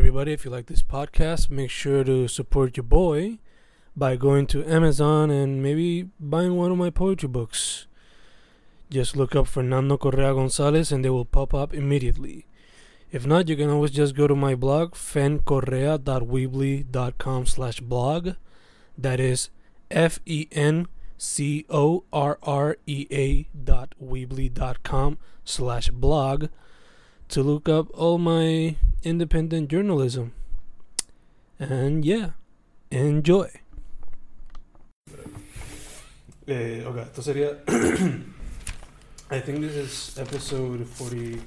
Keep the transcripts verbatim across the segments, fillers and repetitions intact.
everybody, if you like this podcast, make sure to support your boy by going to Amazon and maybe buying one of my poetry books. Just look up Fernando Correa Gonzalez and they will pop up immediately. If not, you can always just go to my blog, fencorrea.weebly.com slash blog. That is F-E-N-C-O-R-R-E-A dot weebly.com slash blog to look up all my independent journalism. And yeah, enjoy. Eh, ok, esto sería... I think this is episode forty.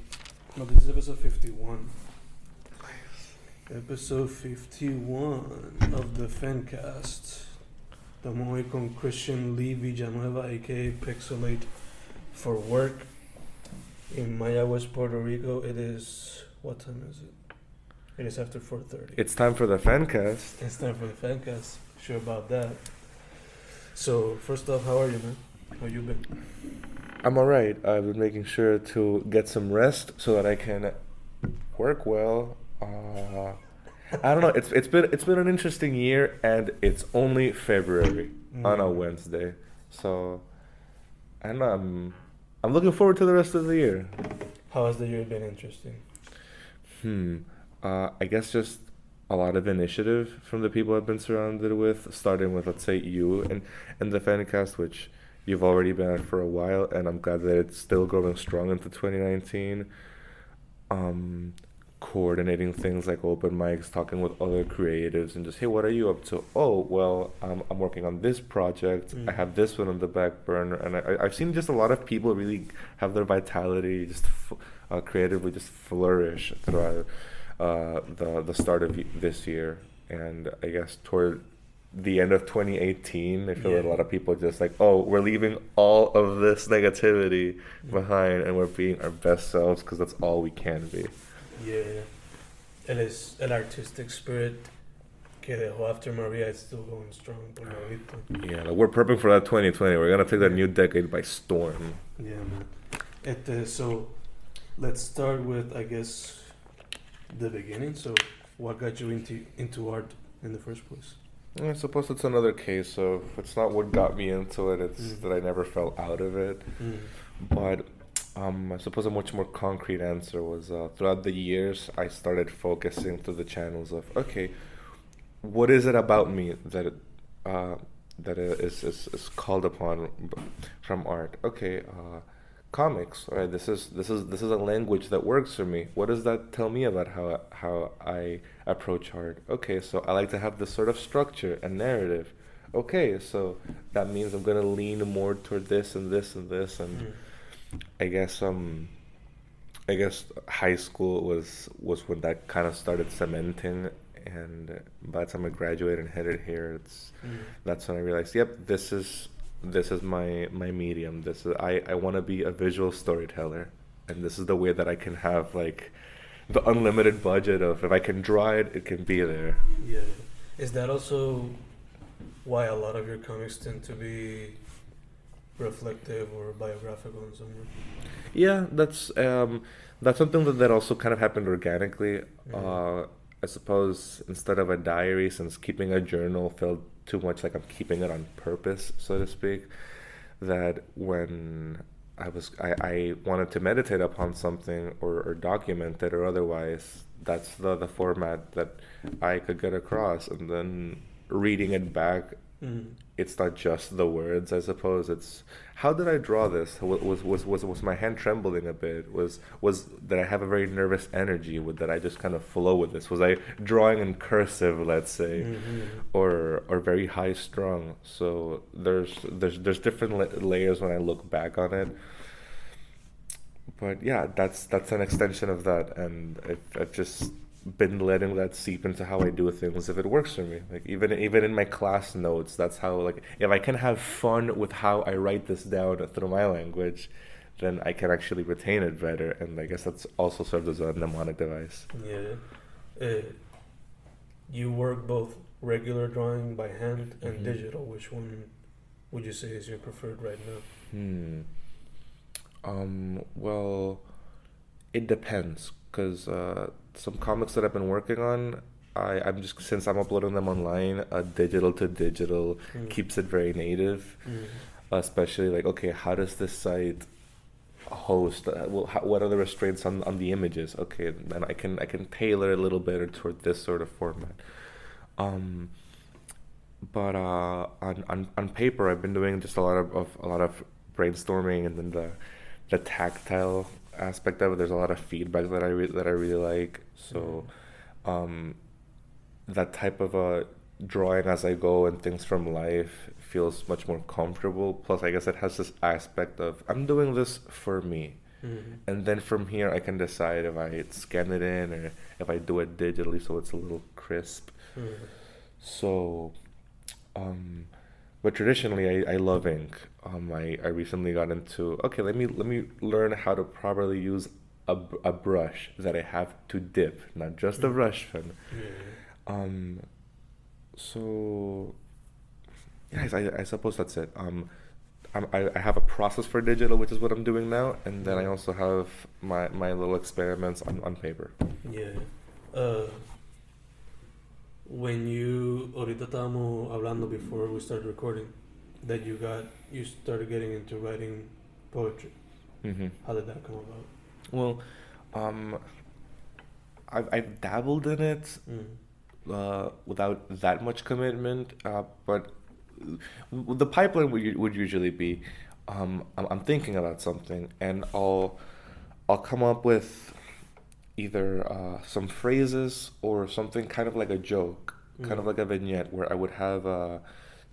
No, this is episode fifty-one. Episode fifty-one of the Fancast. Estamos hoy con Christian Levi Villanueva, aka Pixelate, for work in Mayagüez, Puerto Rico. It is, what time is it? It is after four thirty. It's time for the Fancast. It's time for the Fancast. Sure about that. So, first off, how are you, man? How you been? I'm alright. I've been making sure to get some rest so that I can work well. Uh, I don't know. It's it's been it's been an interesting year, and it's only February mm. on a Wednesday. So, and I'm I'm looking forward to the rest of the year. How has the year been interesting? Hmm. Uh, I guess just a lot of initiative from the people I've been surrounded with, starting with, let's say, you and and the Fancast, which you've already been at for a while, and I'm glad that it's still growing strong into twenty nineteen. Um, coordinating things like open mics, talking with other creatives, and just, hey, what are you up to? Oh, well, I'm, I'm working on this project. Mm. I have this one on the back burner. And I, I've seen just a lot of people really have their vitality just f- uh, creatively just flourish throughout uh, the, the start of this year. And I guess toward the end of twenty eighteen, I feel yeah. like a lot of people just like, oh, we're leaving all of this negativity behind and we're being our best selves because that's all we can be. Yeah. El, es, el artistic spirit que dejó after Maria is still going strong. Yeah, like we're prepping for that twenty twenty. We're going to take that new decade by storm. Yeah, man. Este, so let's start with, I guess, the beginning. So what got you into into art in the first place? I suppose it's another case of it's not what got me into it, it's mm. that I never fell out of it. Mm. But um, I suppose a much more concrete answer was uh, throughout the years, I started focusing through the channels of, okay, what is it about me that it, uh, that it is, is, is called upon from art? Okay, uh, comics. All right, this is this is this is a language that works for me. What does that tell me about how how I approach art? Okay, so I like to have this sort of structure and narrative. Okay, so that means I'm gonna lean more toward this and this and this and mm. I guess um I guess high school was was when that kind of started cementing, and by the time I graduated and headed here, it's mm. that's when I realized, yep, this is This is my, my medium. This is I, I want to be a visual storyteller, and this is the way that I can have like the unlimited budget of if I can draw it, it can be there. Yeah, is that also why a lot of your comics tend to be reflective or biographical in some way? Yeah, that's um that's something that, that also kind of happened organically. Yeah. Uh, I suppose instead of a diary, since keeping a journal felt too much like I'm keeping it on purpose, so to speak, that when I was I, I wanted to meditate upon something or, or document it or otherwise, that's the, the format that I could get across. And then reading it back, mm-hmm. it's not just the words, I suppose. It's how did I draw this? Was was was was my hand trembling a bit? Was was did I have a very nervous energy? Would that I just kind of flow with this? Was I drawing in cursive, let's say, mm-hmm. or or very high strung? So there's there's there's different la- layers when I look back on it. But yeah, that's that's an extension of that, and I've, I've just been letting that seep into how I do things if it works for me. Like even even in my class notes, that's how, like, if I can have fun with how I write this down through my language, then I can actually retain it better. And I guess that's also served as a mnemonic device. Yeah. Uh, you work both regular drawing by hand and mm-hmm. digital. Which one would you say is your preferred right now? Hmm. Um. Well, it depends. because uh, some comics that I've been working on, I, I'm just, since I'm uploading them online, uh, digital to digital mm. keeps it very native, mm. especially like, okay, how does this site host? Uh, well, how, what are the restraints on, on the images? Okay, then I can I can tailor a little better toward this sort of format. Um, but uh, on, on on paper, I've been doing just a lot of, of a lot of brainstorming, and then the the tactile aspect of it. There's a lot of feedback that I re- that I really like. So, um, that type of a drawing as I go and things from life feels much more comfortable. Plus, I guess it has this aspect of I'm doing this for me, mm-hmm. and then from here I can decide if I scan it in or if I do it digitally, so it's a little crisp. Mm-hmm. So, um, but traditionally I, I love ink. Um, I, I recently got into okay. Let me let me learn how to properly use a, a brush that I have to dip, not just mm-hmm. a brush pen. Mm-hmm. Um, so, yeah, I, I suppose that's it. Um, I'm, I I have a process for digital, which is what I'm doing now, and then I also have my, my little experiments on, on paper. Yeah. Uh, when you ahorita estábamos hablando before we started recording that you got you started getting into writing poetry. Mm-hmm. How did that come about? Well, um, I've I've dabbled in it mm-hmm. uh, without that much commitment, uh, but the pipeline would would usually be, um, I'm, I'm thinking about something and I'll I'll come up with either uh, some phrases or something kind of like a joke, mm-hmm. kind of like a vignette where I would have uh,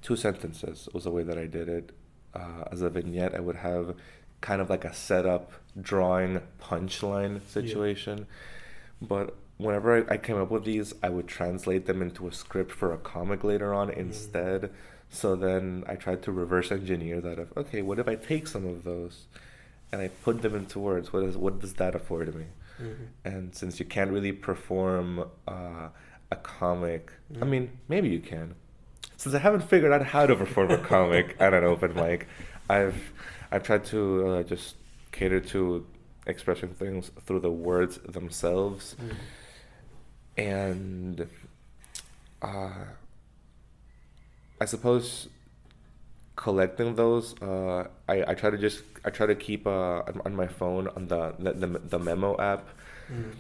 two sentences was the way that I did it. Uh, as a vignette, I would have kind of like a setup, drawing, punchline situation. Yeah. But whenever I, I came up with these, I would translate them into a script for a comic later on mm-hmm. instead. So then I tried to reverse engineer that of, okay, what if I take some of those and I put them into words? What is what does that afford me? Mm-hmm. And since you can't really perform uh, a comic, mm-hmm. I mean, maybe you can. Since I haven't figured out how to perform a comic at an open mic, I've I've tried to uh, just cater to expressing things through the words themselves. Mm-hmm. And uh, I suppose collecting those, uh, I, I try to just, I try to keep uh, on, on my phone, on the the, the memo app, mm.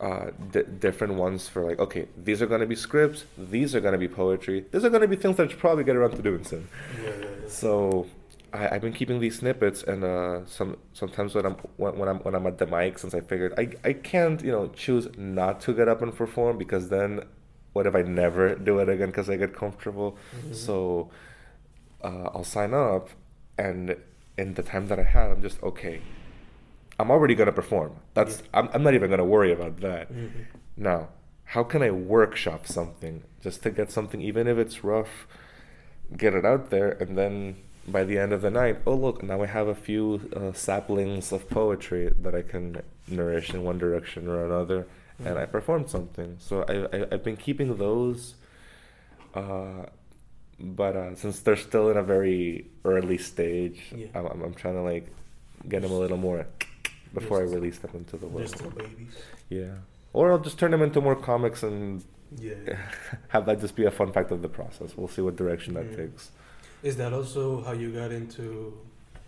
uh, d- different ones for like, okay, these are going to be scripts, these are going to be poetry, these are going to be things that I should probably get around to doing soon. Yeah, yeah, yeah. So I, I've been keeping these snippets, and uh, some sometimes when I'm when, when I'm when I'm at the mic, since I figured I, I can't, you know, choose not to get up and perform, because then what if I never do it again because I get comfortable? Mm-hmm. So uh, I'll sign up, and in the time that I had, I'm just, okay, I'm already going to perform. That's yeah. I'm, I'm not even going to worry about that. Mm-hmm. Now, how can I workshop something just to get something, even if it's rough, get it out there, and then by the end of the night, oh, look, now I have a few uh, saplings of poetry that I can nourish in one direction or another. And I performed something, so I, I I've been keeping those, uh, but uh, since they're still in a very early stage, yeah. I'm, I'm I'm trying to like get them a little more before just I release them into the world. Just the babies. Yeah, or I'll just turn them into more comics and yeah, have that just be a fun fact of the process. We'll see what direction that yeah. takes. Is that also how you got into?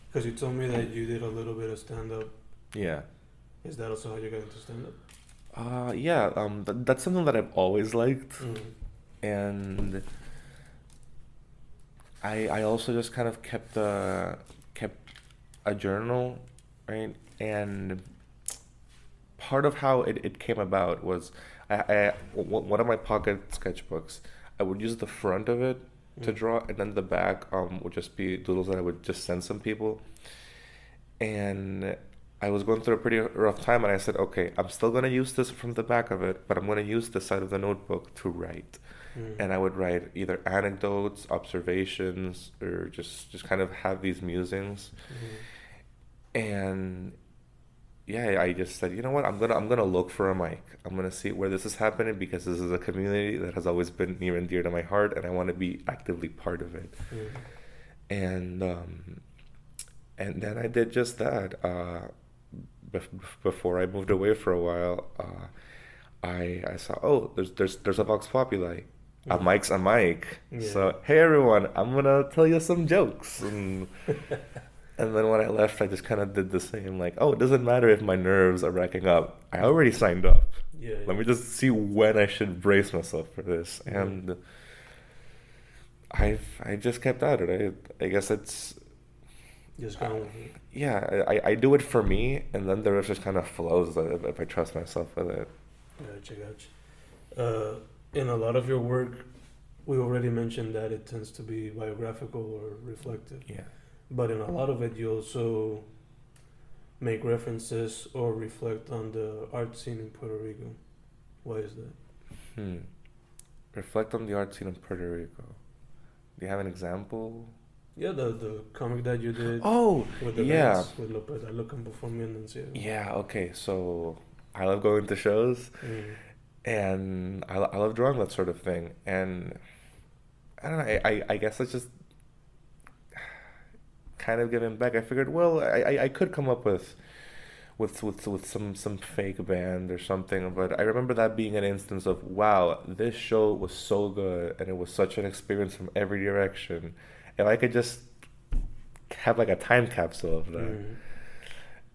Because you told me that you did a little bit of stand up. Yeah. Is that also how you got into stand up? Uh, yeah, um, th- that's something that I've always liked, mm. and I I also just kind of kept a kept a journal, right? And part of how it, it came about was I, I w- one of my pocket sketchbooks, I would use the front of it mm. to draw, and then the back um would just be doodles that I would just send some people, and I was going through a pretty rough time, and I said, okay, I'm still going to use this from the back of it, but I'm going to use the side of the notebook to write. Mm. And I would write either anecdotes, observations, or just, just kind of have these musings. Mm-hmm. And yeah, I just said, you know what, I'm going to I'm gonna look for a mic. I'm going to see where this is happening, because this is a community that has always been near and dear to my heart, and I want to be actively part of it. Mm. And, um, and then I did just that. Uh, bef- before I moved away for a while, uh, I I saw, oh, there's there's there's a Vox Populi. Yeah. A mic's a mic. Yeah. So, hey, everyone, I'm going to tell you some jokes. And, and then when I left, I just kind of did the same. Like, oh, it doesn't matter if my nerves are racking up. I already signed up. Yeah, yeah. Let me just see when I should brace myself for this. And yeah. I've I just kept at it. I, I guess it's... Just going with it. Yeah, I, I do it for me, and then the rest just kind of flows if, if I trust myself with it. Gotcha, gotcha. Uh, in a lot of your work, we already mentioned that it tends to be biographical or reflective. Yeah. But in a lot of it, you also make references or reflect on the art scene in Puerto Rico. Why is that? Hmm. Reflect on the art scene in Puerto Rico. Do you have an example? Yeah, the, the comic that you did. Oh, with the yeah. Bands, with Lopez. I look him before me and Don Ciego. Yeah, okay. So I love going to shows. Mm. And I, I love drawing that sort of thing. And I don't know, I, I, I guess it's just kind of giving back. I figured, well, I, I, I could come up with with with with some, some fake band or something. But I remember that being an instance of, wow, this show was so good. And it was such an experience from every direction. If I could just have like a time capsule of that. Mm.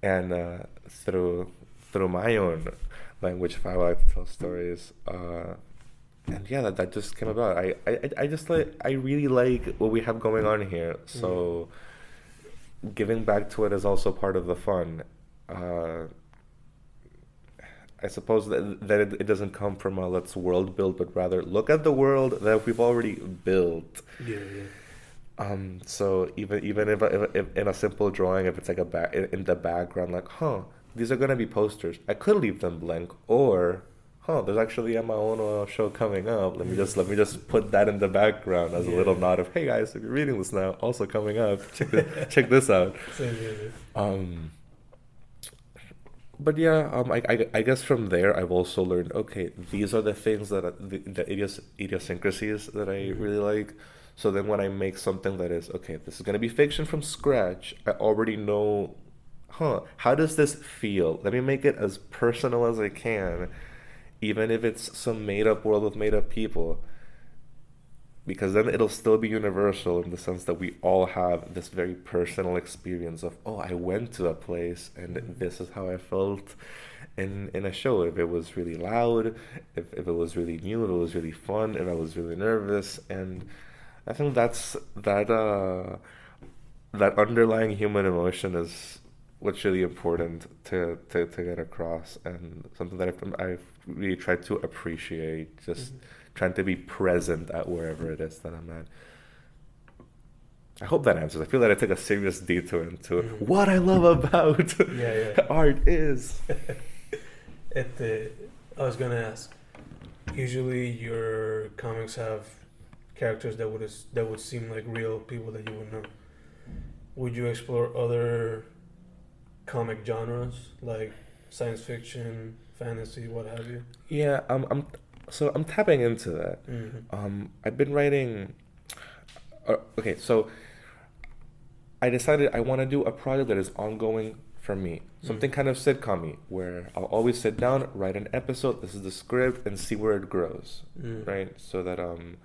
And uh, through through my own language, if I like to tell stories, uh, and yeah, that, that just came about. I, I, I just like I really like what we have going on here. So mm. giving back to it is also part of the fun. Uh, I suppose that that it, it doesn't come from a let's world build, but rather look at the world that we've already built. Yeah, yeah. Um, so even even if, if, if in a simple drawing, if it's like a back in the background, like, huh, these are gonna be posters. I could leave them blank, or, huh, there's actually a my own show coming up. Let me just let me just put that in the background as yeah. a little nod of, hey guys, if you're reading this now, also coming up, check this, check this out. Um, but yeah, um, I, I I guess from there I've also learned, okay, these are the things that the, the idios, idiosyncrasies that I mm-hmm. really like. So then when I make something that is, okay, this is going to be fiction from scratch, I already know, huh, how does this feel? Let me make it as personal as I can, even if it's some made-up world with made-up people. Because then it'll still be universal in the sense that we all have this very personal experience of, oh, I went to a place and this is how I felt in, in a show. If it was really loud, if, if it was really new, if it was really fun, if I was really nervous, and... I think that's that uh, that underlying human emotion is what's really important to, to, to get across, and something that I've, I've really tried to appreciate, just mm-hmm. trying to be present at wherever it is that I'm at. I hope that answers. I feel that I took a serious detour into mm-hmm. what I love about yeah, yeah. art is. At the, I was going to ask, usually your comics have characters that would that would seem like real people that you would know. Would you explore other comic genres like science fiction, fantasy, what have you? Yeah, um, I'm so I'm tapping into that. Mm-hmm. Um, I've been writing. Uh, okay, so I decided I want to do a project that is ongoing for me, something mm-hmm. kind of sitcom-y, where I'll always sit down, write an episode. This is the script, and see where it grows. Mm-hmm. Right, so that um.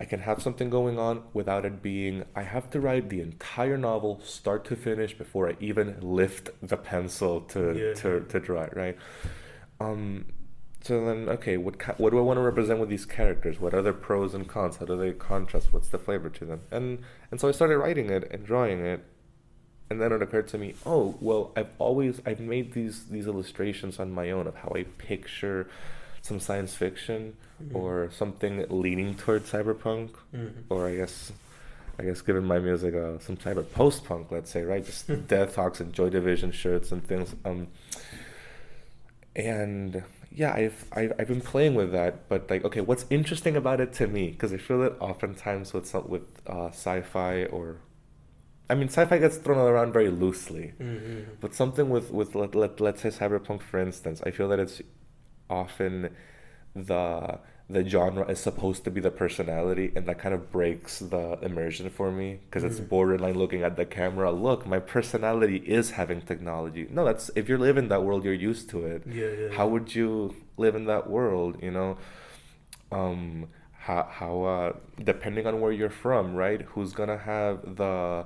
I can have something going on without it being, I have to write the entire novel, start to finish, before I even lift the pencil to yeah. to, to draw it, right? Um, so then, okay, what what do I want to represent with these characters? What are their pros and cons? How do they contrast? What's the flavor to them? And and so I started writing it and drawing it, and then it occurred to me, oh, well, I've always, I've made these these illustrations on my own of how I picture some science fiction mm-hmm. or something leaning towards cyberpunk mm-hmm. or I guess I guess given my music uh, some type of post-punk, let's say, right? Just Death Hawks and Joy Division shirts and things, um, and yeah, I've, I've I've been playing with that, but like, okay, what's interesting about it to me, because I feel that oftentimes with with uh, sci-fi, or I mean, sci-fi gets thrown around very loosely mm-hmm. but something with, with let, let, let's say cyberpunk, for instance, I feel that it's often the the genre is supposed to be the personality, and that kind of breaks the immersion for me, because mm. it's borderline looking at the camera. Look, my personality is having technology. No, that's, if you live in that world, you're used to it. Yeah, yeah, how yeah. would you live in that world, you know? Um, how, how uh, depending on where you're from, right? Who's gonna have the...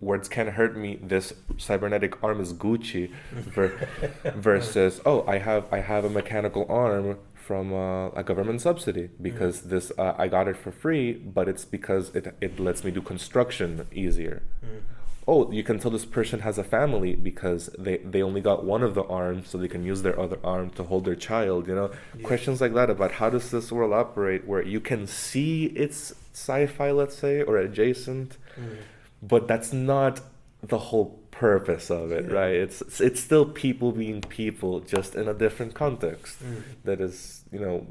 words can't hurt me, this cybernetic arm is Gucci, ver- versus, oh, I have I have a mechanical arm from uh, a government subsidy, because mm. this uh, I got it for free, but it's because it, it lets me do construction easier. Mm. Oh, you can tell this person has a family because they, they only got one of the arms, so they can use their other arm to hold their child, you know? Yeah. Questions like that about how does this world operate, where you can see it's sci-fi, let's say, or adjacent, mm. but that's not the whole purpose of it, yeah. right? It's it's still people being people, just in a different context. Mm. That is, you know,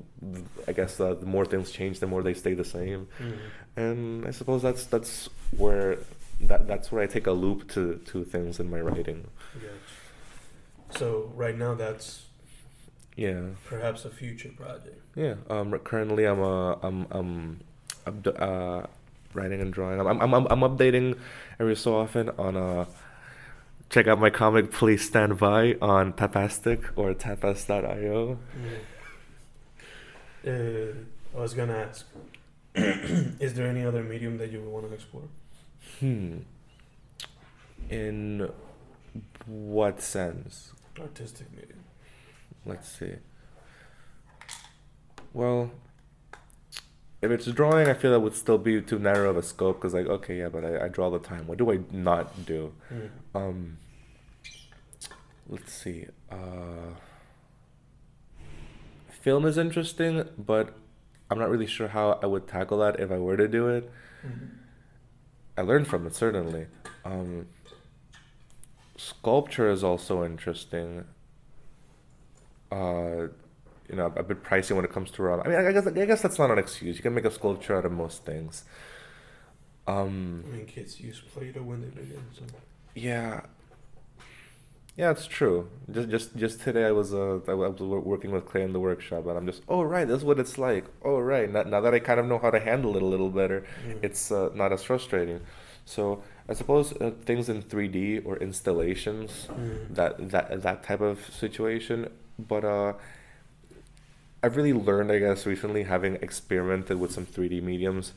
I guess uh, the more things change, the more they stay the same. Mm. And I suppose that's that's where that that's where I take a loop to, to things in my writing. Yeah. So right now, that's yeah perhaps a future project. Yeah. Um. Currently, I'm a I'm I'm. Abdu- uh, writing and drawing. I'm I'm I'm I'm updating every so often on uh check out my comic Please Stand By on Tapastic or tapas dot io. Yeah. Uh, I was gonna ask, is there any other medium that you would want to explore? Hmm. In what sense? Artistic medium. Let's see. Well, if it's drawing, I feel that would still be too narrow of a scope, because, like, okay, yeah, but I, I draw all the time. What do I not do? Mm. Um, let's see. Uh, film is interesting, but I'm not really sure how I would tackle that if I were to do it. Mm-hmm. I learned from it, certainly. Um, sculpture is also interesting. Uh... You know, a bit pricey when it comes to raw. I mean, I guess I guess that's not an excuse. You can make a sculpture out of most things. Um, I mean, kids use Play-Doh when they begin. So. Yeah, yeah, it's true. Just just just today, I was uh, I was working with clay in the workshop, and I'm just, oh right, this is what it's like. Oh right, now, now that I kind of know how to handle it a little better, mm. it's uh, not as frustrating. So I suppose uh, things in three D or installations, mm. that that that type of situation, but uh. I've really learned, I guess, recently, having experimented with some three D mediums,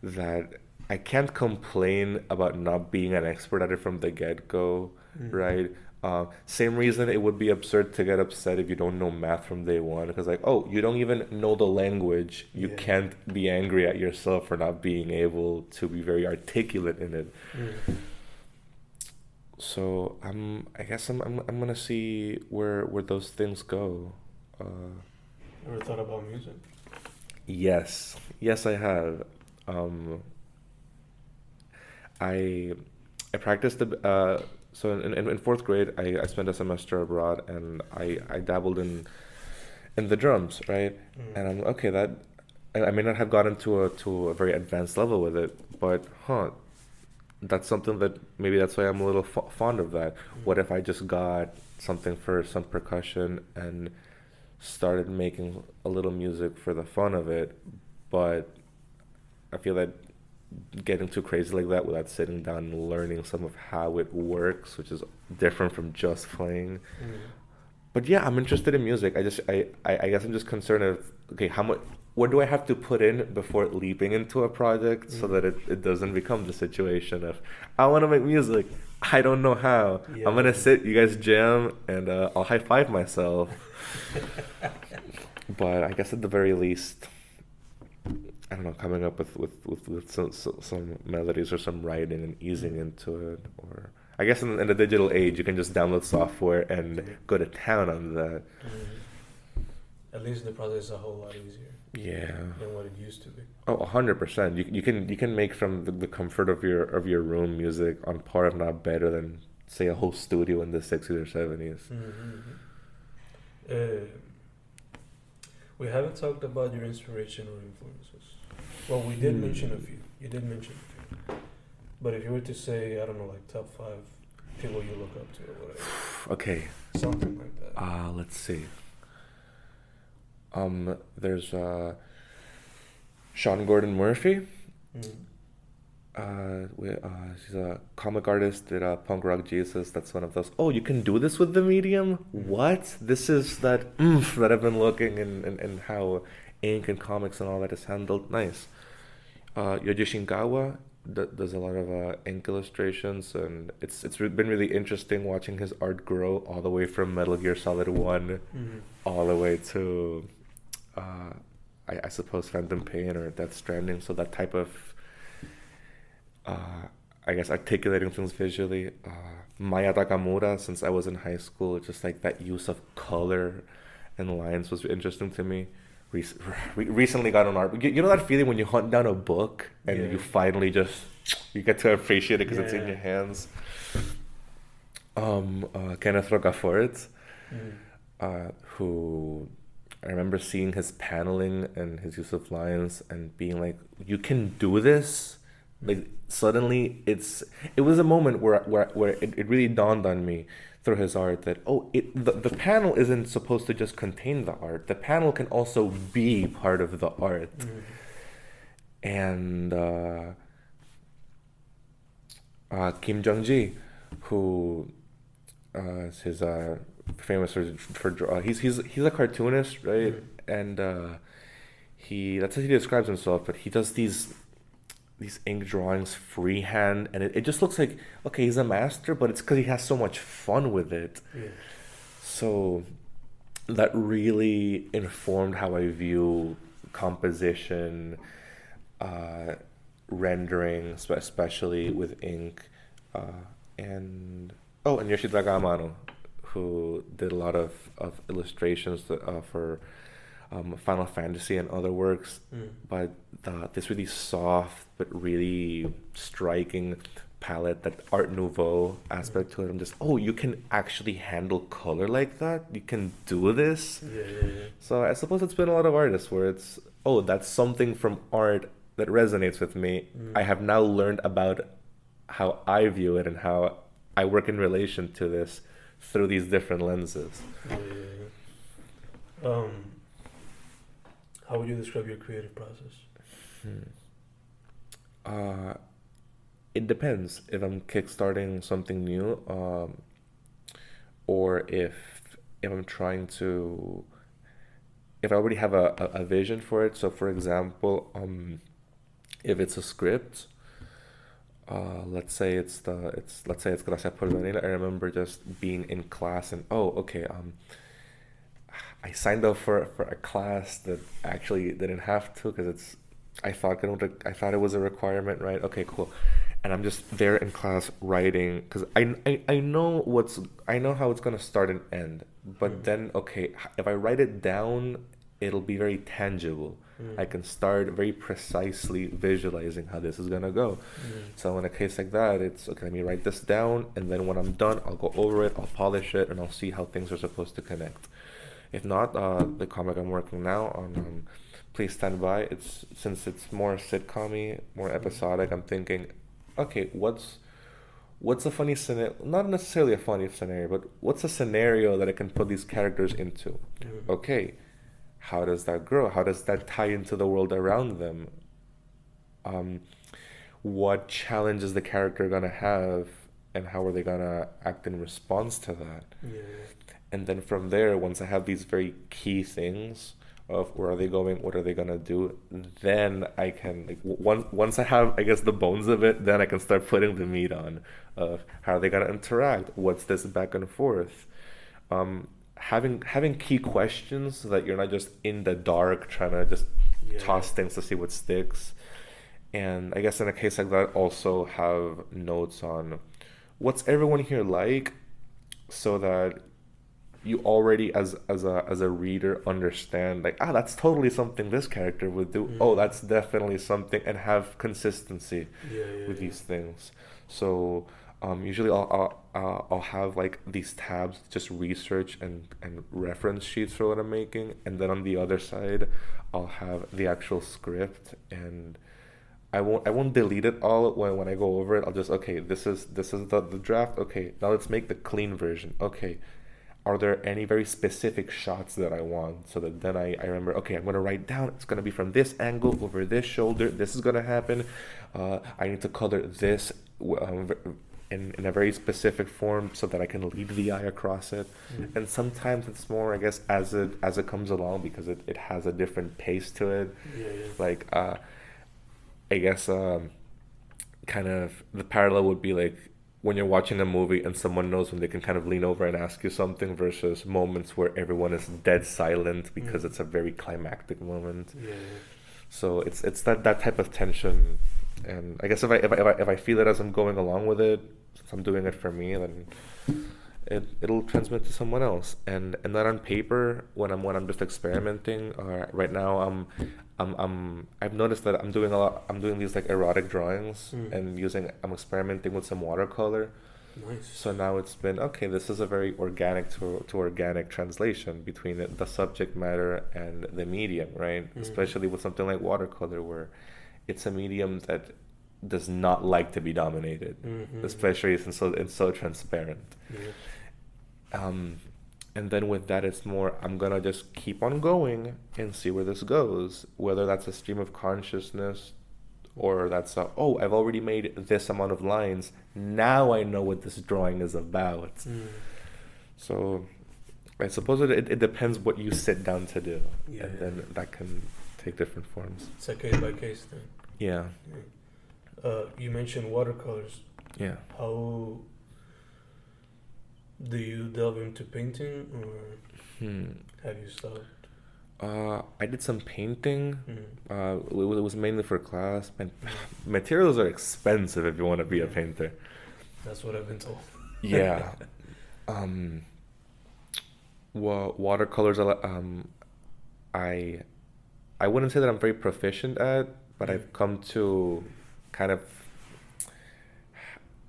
that I can't complain about not being an expert at it from the get-go, mm-hmm. right? Uh, same reason it would be absurd to get upset if you don't know math from day one, because, like, oh, you don't even know the language. You yeah. can't be angry at yourself for not being able to be very articulate in it. Mm-hmm. So I'm, I guess I'm, I'm, I'm gonna see where where those things go. Uh, Ever thought about music? Yes. Yes, I have. Um, I I practiced... The, uh, so in, in, in fourth grade, I, I spent a semester abroad, and I, I dabbled in in the drums, right? Mm. And I'm okay, that... I may not have gotten to a, to a very advanced level with it, but, huh, that's something that... Maybe that's why I'm a little fo- fond of that. Mm. What if I just got something for some percussion and... started making a little music for the fun of it, but I feel that getting too crazy like that without sitting down and learning some of how it works, which is different from just playing. Mm. But yeah, I'm interested in music. I just, I, I, I guess I'm just concerned of, okay, how much, what do I have to put in before leaping into a project mm. so that it, it doesn't become the situation of, I want to make music, I don't know how. Yeah. I'm going to sit, you guys jam, and uh, I'll high-five myself. But I guess at the very least, I don't know, coming up with, with, with, with some, some melodies or some writing and easing into it. Or I guess in, in the digital age, you can just download software and go to town on that. Mm-hmm. At least the process is a whole lot easier. Yeah. Than what it used to be. Oh, one hundred percent. You you can you can make from the, the comfort of your of your room music on par, if not better, than, say, a whole studio in the sixties or seventies. Mm-hmm. Uh, we haven't talked about your inspiration or influences. Well, we did hmm. mention a few. You did mention a few. But if you were to say, I don't know, like top five people you look up to or whatever. Okay. Something like that. Ah, uh, let's see. Um, there's uh, Sean Gordon Murphy. Mm. Uh, we, uh, she's a comic artist at uh, Punk Rock Jesus. That's one of those, oh, you can do this with the medium? What? This is that oomph that I've been looking in, in, in how ink and comics and all that is handled. Nice. Uh, Yoji Shinkawa d- does a lot of uh, ink illustrations, and it's it's re- been really interesting watching his art grow all the way from Metal Gear Solid one mm-hmm. all the way to, uh, I, I suppose, Phantom Pain or Death Stranding. So that type of Uh, I guess articulating things visually. Uh, Maya Takamura, since I was in high school, just like that use of color and lines was interesting to me. Re- re- recently got an art. You, you know that feeling when you hunt down a book and yeah. you finally just you get to appreciate it because yeah. it's in your hands. Um, uh, Kenneth Rocafort, mm. uh, who I remember seeing his paneling and his use of lines and being like, "You can do this." Like suddenly, it's it was a moment where where where it, it really dawned on me through his art that oh, it the, the panel isn't supposed to just contain the art. The panel can also be part of the art. Mm. And uh, uh, Kim Jung-ji, who uh, is his uh, famous for for uh, he's he's he's a cartoonist, right? Mm. And uh, he that's how he describes himself, but he does these. these ink drawings freehand, and it, it just looks like, okay, he's a master, but it's because he has so much fun with it. Yeah. So that really informed how I view composition, uh, rendering, especially with ink. Uh, and, oh, and Yoshitaka Amano, who did a lot of, of illustrations that, uh, for Um, Final Fantasy and other works, mm. but the, this really soft but really striking palette, that Art Nouveau aspect mm. to it. I'm just, oh, you can actually handle color like that? You can do this? Yeah, yeah, yeah. So I suppose it's been a lot of artists where it's, oh, that's something from art that resonates with me. Mm. I have now learned about how I view it and how I work in relation to this through these different lenses. Yeah, yeah, yeah. Um. How would you describe your creative process? Hmm. Uh, it depends. If I'm kickstarting something new, um, or if if I'm trying to, if I already have a, a, a vision for it. So, for example, um, if it's a script, uh, let's say it's the it's let's say it's Gracias por Venir. I remember just being in class and oh, okay, um. I signed up for, for a class that actually didn't have to because it's I thought it would, I thought it was a requirement, right? Okay, cool. And I'm just there in class writing because I, I, I know what's I know how it's gonna start and end. But mm. then okay, if I write it down, it'll be very tangible. Mm. I can start very precisely visualizing how this is gonna go. Mm. So in a case like that, it's okay. Let me write this down, and then when I'm done, I'll go over it, I'll polish it, and I'll see how things are supposed to connect. If not, uh, the comic I'm working now on, um, Please Stand By, it's since it's more sitcom-y, more episodic, I'm thinking, okay, what's what's a funny scenario? Not necessarily a funny scenario, but what's a scenario that I can put these characters into? Okay, how does that grow? How does that tie into the world around them? Um, what challenge is the character going to have, and how are they going to act in response to that? Yeah. And then from there, once I have these very key things of where are they going, what are they gonna do, then I can like once once I have I guess the bones of it, then I can start putting the meat on of how are they gonna interact, what's this back and forth, um, having having key questions so that you're not just in the dark trying to just yeah. toss things to see what sticks, and I guess in a case like that also have notes on what's everyone here like, so that you already as as a as a reader understand like ah that's totally something this character would do mm. oh that's definitely something, and have consistency yeah, yeah, with yeah. these things. So um, usually I'll I'll, uh, I'll have like these tabs, just research and, and reference sheets for what I'm making, and then on the other side I'll have the actual script, and I won't I won't delete it all when when I go over it. I'll just okay this is this is the, the draft. Okay, now let's make the clean version. Okay. are there any very specific shots that I want, so that then I, I remember, okay, I'm going to write down, it's going to be from this angle, over this shoulder, this is going to happen. Uh, I need to color this um, in, in a very specific form so that I can lead the eye across it. Mm-hmm. And sometimes it's more, I guess, as it as it comes along, because it, it has a different pace to it. Yeah, yeah. Like, uh, I guess um, kind of the parallel would be like, when you're watching a movie and someone knows when they can kind of lean over and ask you something, versus moments where everyone is dead silent because mm. it's a very climactic moment. Yeah. So it's it's that, that type of tension, and I guess if I, if I if I if I feel it as I'm going along with it, if I'm doing it for me, then it it'll transmit to someone else. And and then on paper, when I'm when I'm just experimenting, or right now I'm I'm I'm I've noticed that I'm doing a lot. I'm doing these like erotic drawings mm. and using. I'm experimenting with some watercolor. Nice. So now it's been okay. This is a very organic to to organic translation between the, the subject matter and the medium, right? Mm. Especially with something like watercolor, where it's a medium that does not like to be dominated, mm-hmm. especially since so it's so transparent. Yeah. Um. And then with that, it's more, I'm going to just keep on going and see where this goes, whether that's a stream of consciousness or that's, a, oh, I've already made this amount of lines. Now I know what this drawing is about. Mm. So I suppose it, it depends what you sit down to do. Yeah, and yeah. then that can take different forms. It's a case by case thing. Yeah. Uh, you mentioned watercolors. Yeah. How... do you delve into painting, or hmm. have you stopped? Uh, I did some painting. Mm-hmm. Uh, it, it was mainly for class. And materials are expensive if you want to be yeah. a painter. That's what I've been told. Yeah. um, well, watercolors, um, I, I wouldn't say that I'm very proficient at, but I've come to kind of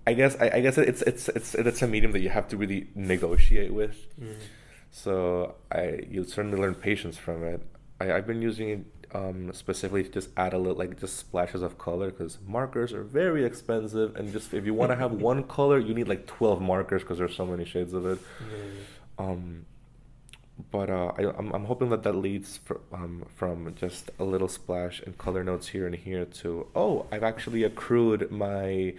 I guess I, I guess it's it's it's it's a medium that you have to really negotiate with. Mm. So I you certainly learn patience from it. I, I've been using it um, specifically to just add a little, like just splashes of color, because markers are very expensive, and just if you want to have one color, you need like twelve markers because there's so many shades of it. Mm. Um, but uh, I, I'm I'm hoping that that leads from um, from just a little splash and color notes here and here to oh I've actually accrued my.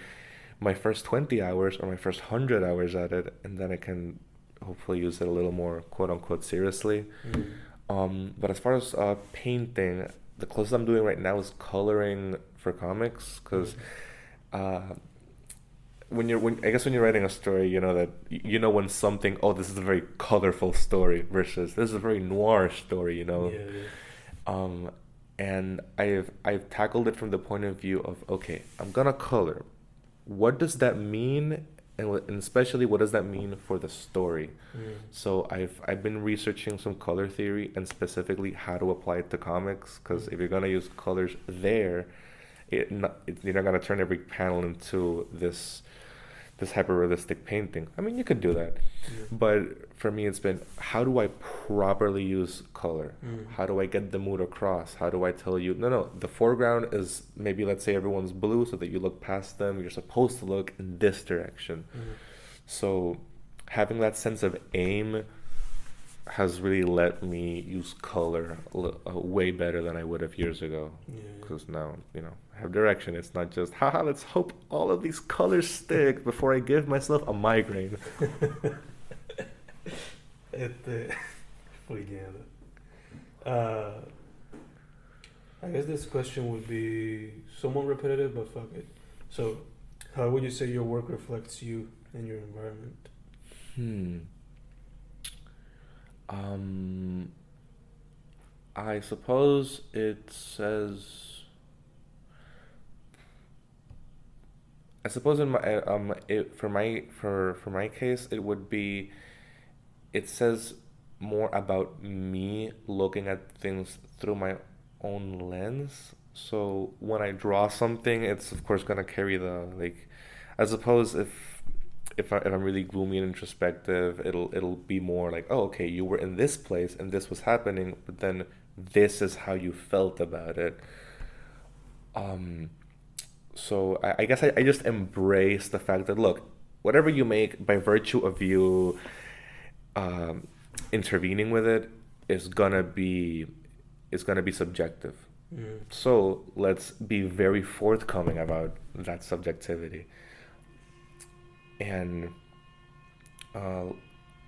my first twenty hours or my first one hundred hours at it, and then I can hopefully use it a little more quote-unquote seriously. Mm. Um, but as far as uh, painting, the closest I'm doing right now is coloring for comics, because mm. uh, when you're when I guess when you're writing a story, you know that you know when something oh this is a very colorful story versus this is a very noir story, you know. Yeah, yeah. Um, and I've I've tackled it from the point of view of okay, I'm gonna color. What does that mean, and especially what does that mean for the story? Mm. So I've I've been researching some color theory and specifically how to apply it to comics, because mm. if you're gonna use colors there, it, not, it you're not gonna turn every panel into this this hyper-realistic painting. I mean, you could do that, yeah. but for me it's been how do I properly use color? Mm. How do I get the mood across? How do I tell you, no, no, the foreground is maybe, let's say everyone's blue, so that you look past them, you're supposed to look in this direction. Mm. So having that sense of aim has really let me use color way better than I would have years ago, because yeah, yeah. now you know I have direction. It's not just haha let's hope all of these colors stick before I give myself a migraine. este, uh, I guess this question would be somewhat repetitive, but fuck it. So how would you say your work reflects you and your environment? hmm Um, I suppose it says, I suppose in my, um, it, for my, for, for my case, it would be, it says more about me looking at things through my own lens. So when I draw something, it's of course going to carry the, like, I suppose if, If, I, if I'm really gloomy and introspective, it'll it'll be more like, oh, okay, you were in this place and this was happening, but then this is how you felt about it. Um, so I, I guess I, I just embrace the fact that, look, whatever you make by virtue of you, um, intervening with it is gonna be is gonna be subjective. Mm. So let's be very forthcoming about that subjectivity. And uh,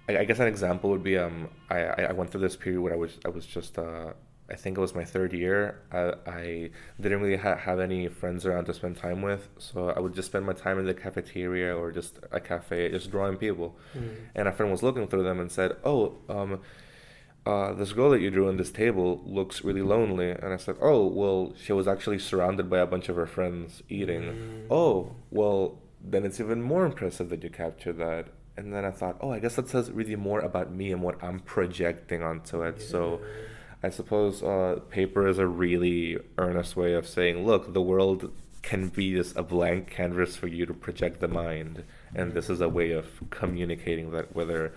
I, I guess an example would be um, I, I went through this period where I was I was just uh, I think it was my third year. I, I didn't really ha- have any friends around to spend time with, so I would just spend my time in the cafeteria or just a cafe, just drawing people. Mm. And a friend was looking through them and said, "Oh, um, uh, this girl that you drew on this table looks really lonely." And I said, "Oh, well, she was actually surrounded by a bunch of her friends eating." Mm. "Oh, well, then it's even more impressive that you captured that." And then I thought, oh, I guess that says really more about me and what I'm projecting onto it. Yeah. So I suppose uh, paper is a really earnest way of saying, look, the world can be just a blank canvas for you to project the mind. And this is a way of communicating that, whether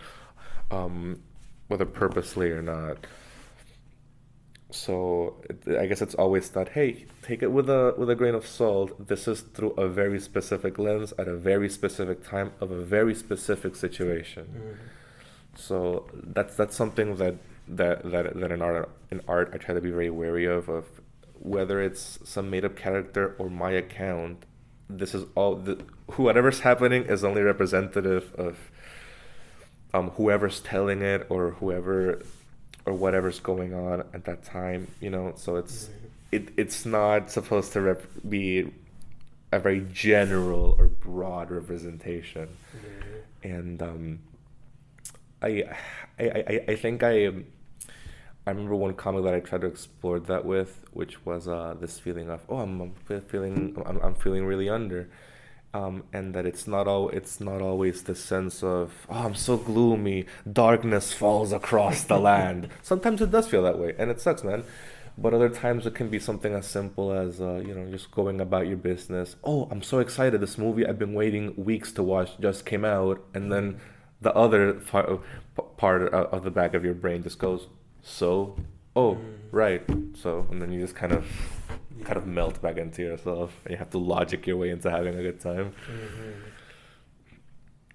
um, whether purposely or not. So I guess it's always thought, hey, take it with a with a grain of salt. This is through a very specific lens at a very specific time of a very specific situation. Mm-hmm. So that's that's something that that that that in art in art I try to be very wary of, of whether it's some made up character or my account. This is all the whatever's happening is only representative of um whoever's telling it or whoever. Or whatever's going on at that time, you know. So it's mm-hmm. it it's not supposed to rep- be a very general or broad representation. Mm-hmm. And um, I, I I I think I I remember one comic that I tried to explore that with, which was uh, this feeling of oh I'm feeling I'm I'm feeling really under. Um, and that it's not all it's not always the sense of oh I'm so gloomy, darkness falls across the land. Sometimes it does feel that way and it sucks, man, but other times it can be something as simple as uh, you know, just going about your business. Oh, I'm so excited, this movie I've been waiting weeks to watch just came out. And then the other part, part of the back of your brain just goes, so oh right, so, and then you just kind of kind of melt back into yourself and you have to logic your way into having a good time. Mm-hmm.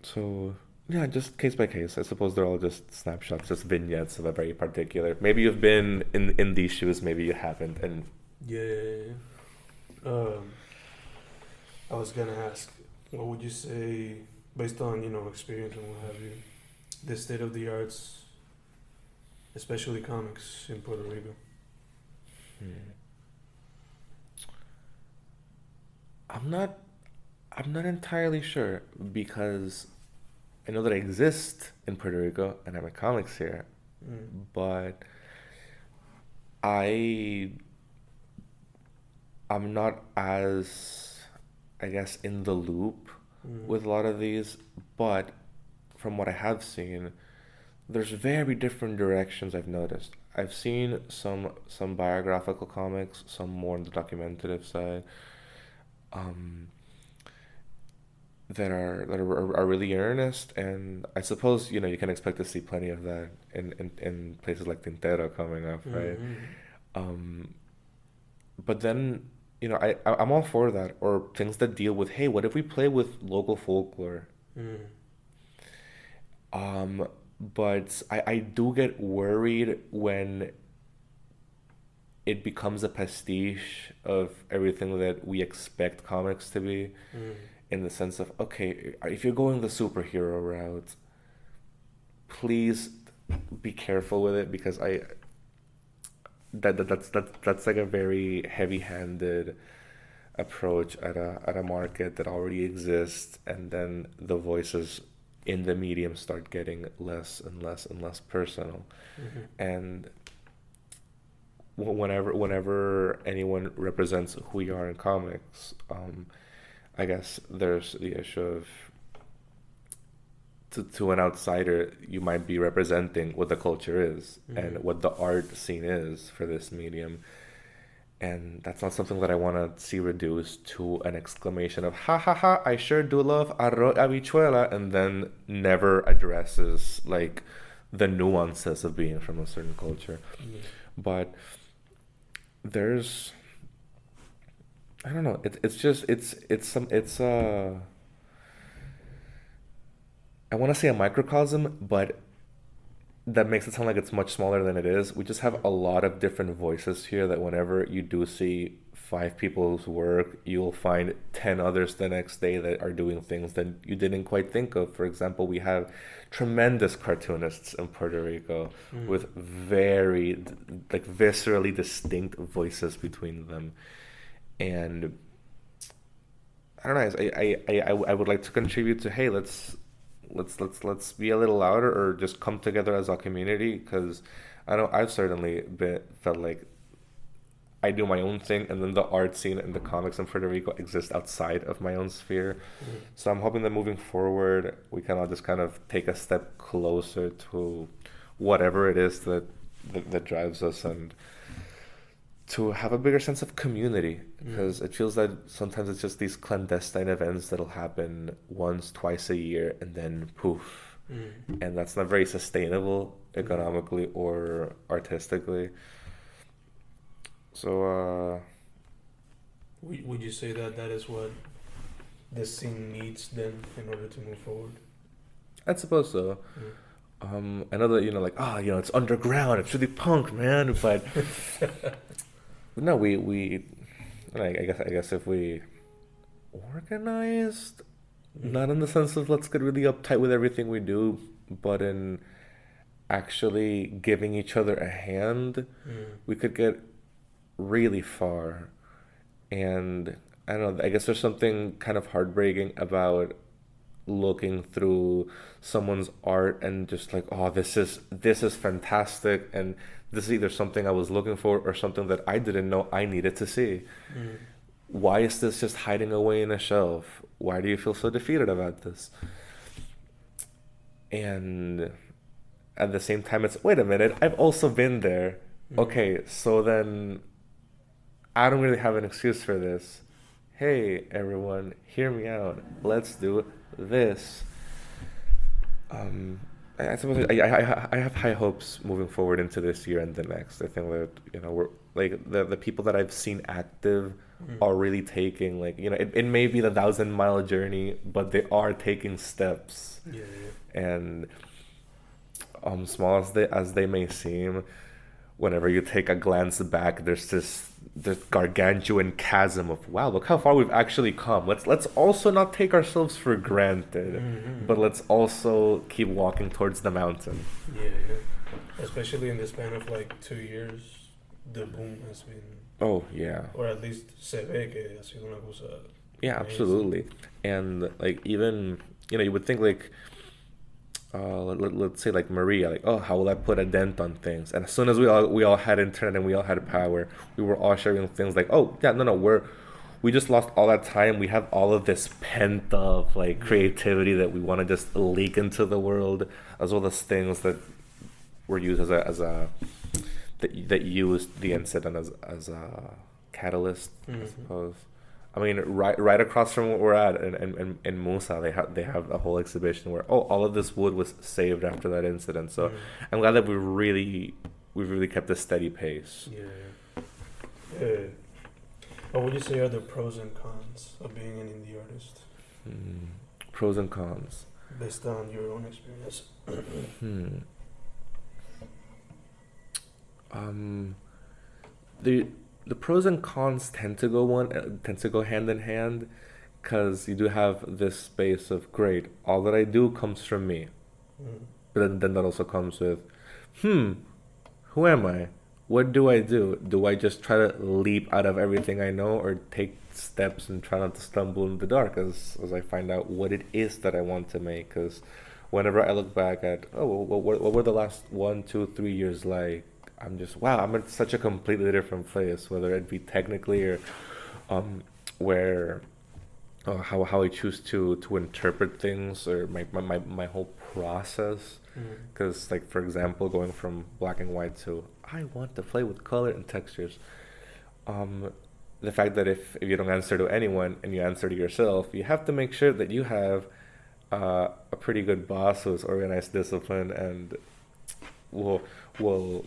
So yeah, just case by case. I suppose they're all just snapshots, just vignettes of a very particular, maybe you've been in in these shoes, maybe you haven't. And yeah, um I was gonna ask, what would you say, based on, you know, experience and what have you, the state of the arts, especially comics, in Puerto Rico? hmm. I'm not I'm not entirely sure, because I know that I exist in Puerto Rico and I make comics here, mm. but I I'm not as, I guess, in the loop mm. with a lot of these. But from what I have seen, there's very different directions I've noticed. I've seen some some biographical comics, some more on the documentative side. Um, that are that are, are really earnest, and I suppose, you know, you can expect to see plenty of that in, in, in places like Tintero coming up, right? Mm-hmm. Um, but then, you know, I I'm all for that, or things that deal with, hey, what if we play with local folklore? Mm. Um, but I, I do get worried when it becomes a pastiche of everything that we expect comics to be, mm. in the sense of, okay, if you're going the superhero route, please be careful with it, because I that, that that's that that's like a very heavy-handed approach at a at a market that already exists, and then the voices in the medium start getting less and less and less personal. Mm-hmm. And Whenever, whenever anyone represents who we are in comics, um, I guess there's the issue of, to to an outsider, you might be representing what the culture is, mm-hmm. and what the art scene is for this medium, and that's not something that I want to see reduced to an exclamation of "ha ha ha! I sure do love arroz habichuela," and then never addresses like the nuances of being from a certain culture, mm-hmm. but. There's, I don't know. It's it's just it's it's some it's uh. I want to say a microcosm, but that makes it sound like it's much smaller than it is. We just have a lot of different voices here that whenever you do see five people's work, you'll find ten others the next day that are doing things that you didn't quite think of. For example, we have tremendous cartoonists in Puerto Rico mm. with very, like, viscerally distinct voices between them. And I don't know, I I, I, I would like to contribute to, hey, let's Let's let's let's be a little louder, or just come together as a community. Because I know I've certainly been, felt like I do my own thing, and then the art scene and the comics in Puerto Rico exist outside of my own sphere. Mm-hmm. So I'm hoping that moving forward, we can all just kind of take a step closer to whatever it is that that, that drives us, and to have a bigger sense of community, because mm-hmm. it feels that sometimes it's just these clandestine events that'll happen once, twice a year, and then poof. Mm-hmm. And that's not very sustainable economically mm-hmm. or artistically. So, uh... would you say that that is what this scene needs then in order to move forward? I suppose so. Mm-hmm. Um, I know that, you know, like, ah, oh, you know, it's underground, it's really punk, man, but... No, we, we I guess I guess if we organized, not in the sense of let's get really uptight with everything we do, but in actually giving each other a hand, mm. we could get really far. And I don't know, I guess there's something kind of heartbreaking about looking through someone's art and just like, oh, this is this is fantastic, and this is either something I was looking for or something that I didn't know I needed to see. Mm. Why is this just hiding away in a shelf? Why do you feel so defeated about this? And at the same time, it's, wait a minute, I've also been there. Mm. Okay, so then I don't really have an excuse for this. Hey, everyone, hear me out. Let's do this. Um... I suppose I, I I have high hopes moving forward into this year and the next. I think that, you know, we're like the the people that I've seen active mm. are really taking, like, you know, it, it may be the thousand mile journey, but they are taking steps. Yeah, yeah. And um, small as they as they may seem, whenever you take a glance back, there's this this gargantuan chasm of, wow, look how far we've actually come. Let's let's also not take ourselves for granted, mm-hmm. but let's also keep walking towards the mountain. Yeah, yeah, especially in the span of like two years, the boom has been. Oh yeah. Or at least se ve que ha sido una cosa. Yeah, absolutely, and like even you know you would think like. Uh, let, let's say like Maria, like, oh, how will I put a dent on things? And as soon as we all we all had internet and we all had power, we were all sharing things like, oh yeah, no no we're we just lost all that time. We have all of this pent up like creativity that we want to just leak into the world, as well as things that were used as a as a that, that used the incident as as a catalyst, mm-hmm. I suppose. I mean, right right across from where we're at in, in, in Musa, they have they have a whole exhibition where, oh, all of this wood was saved after that incident. So mm. I'm glad that we really we really kept a steady pace. Yeah. yeah. What would you say are the pros and cons of being an indie artist? Mm. Pros and cons. Based on your own experience. hmm. Um. The. The pros and cons tend to go one uh, tend to go hand in hand, because you do have this space of, great, all that I do comes from me, mm. but then, then that also comes with, hmm, who am I? What do I do? Do I just try to leap out of everything I know, or take steps and try not to stumble in the dark as as I find out what it is that I want to make? Because whenever I look back at, oh, what, what, what were the last one, two, three years like? I'm just, wow, I'm at such a completely different place, whether it be technically or um, where, uh, how how I choose to, to interpret things, or my my, my whole process. Because, mm-hmm. like, for example, going from black and white to, I want to play with color and textures. Um, the fact that if, if you don't answer to anyone and you answer to yourself, you have to make sure that you have uh, a pretty good boss who's organized, discipline, and will will...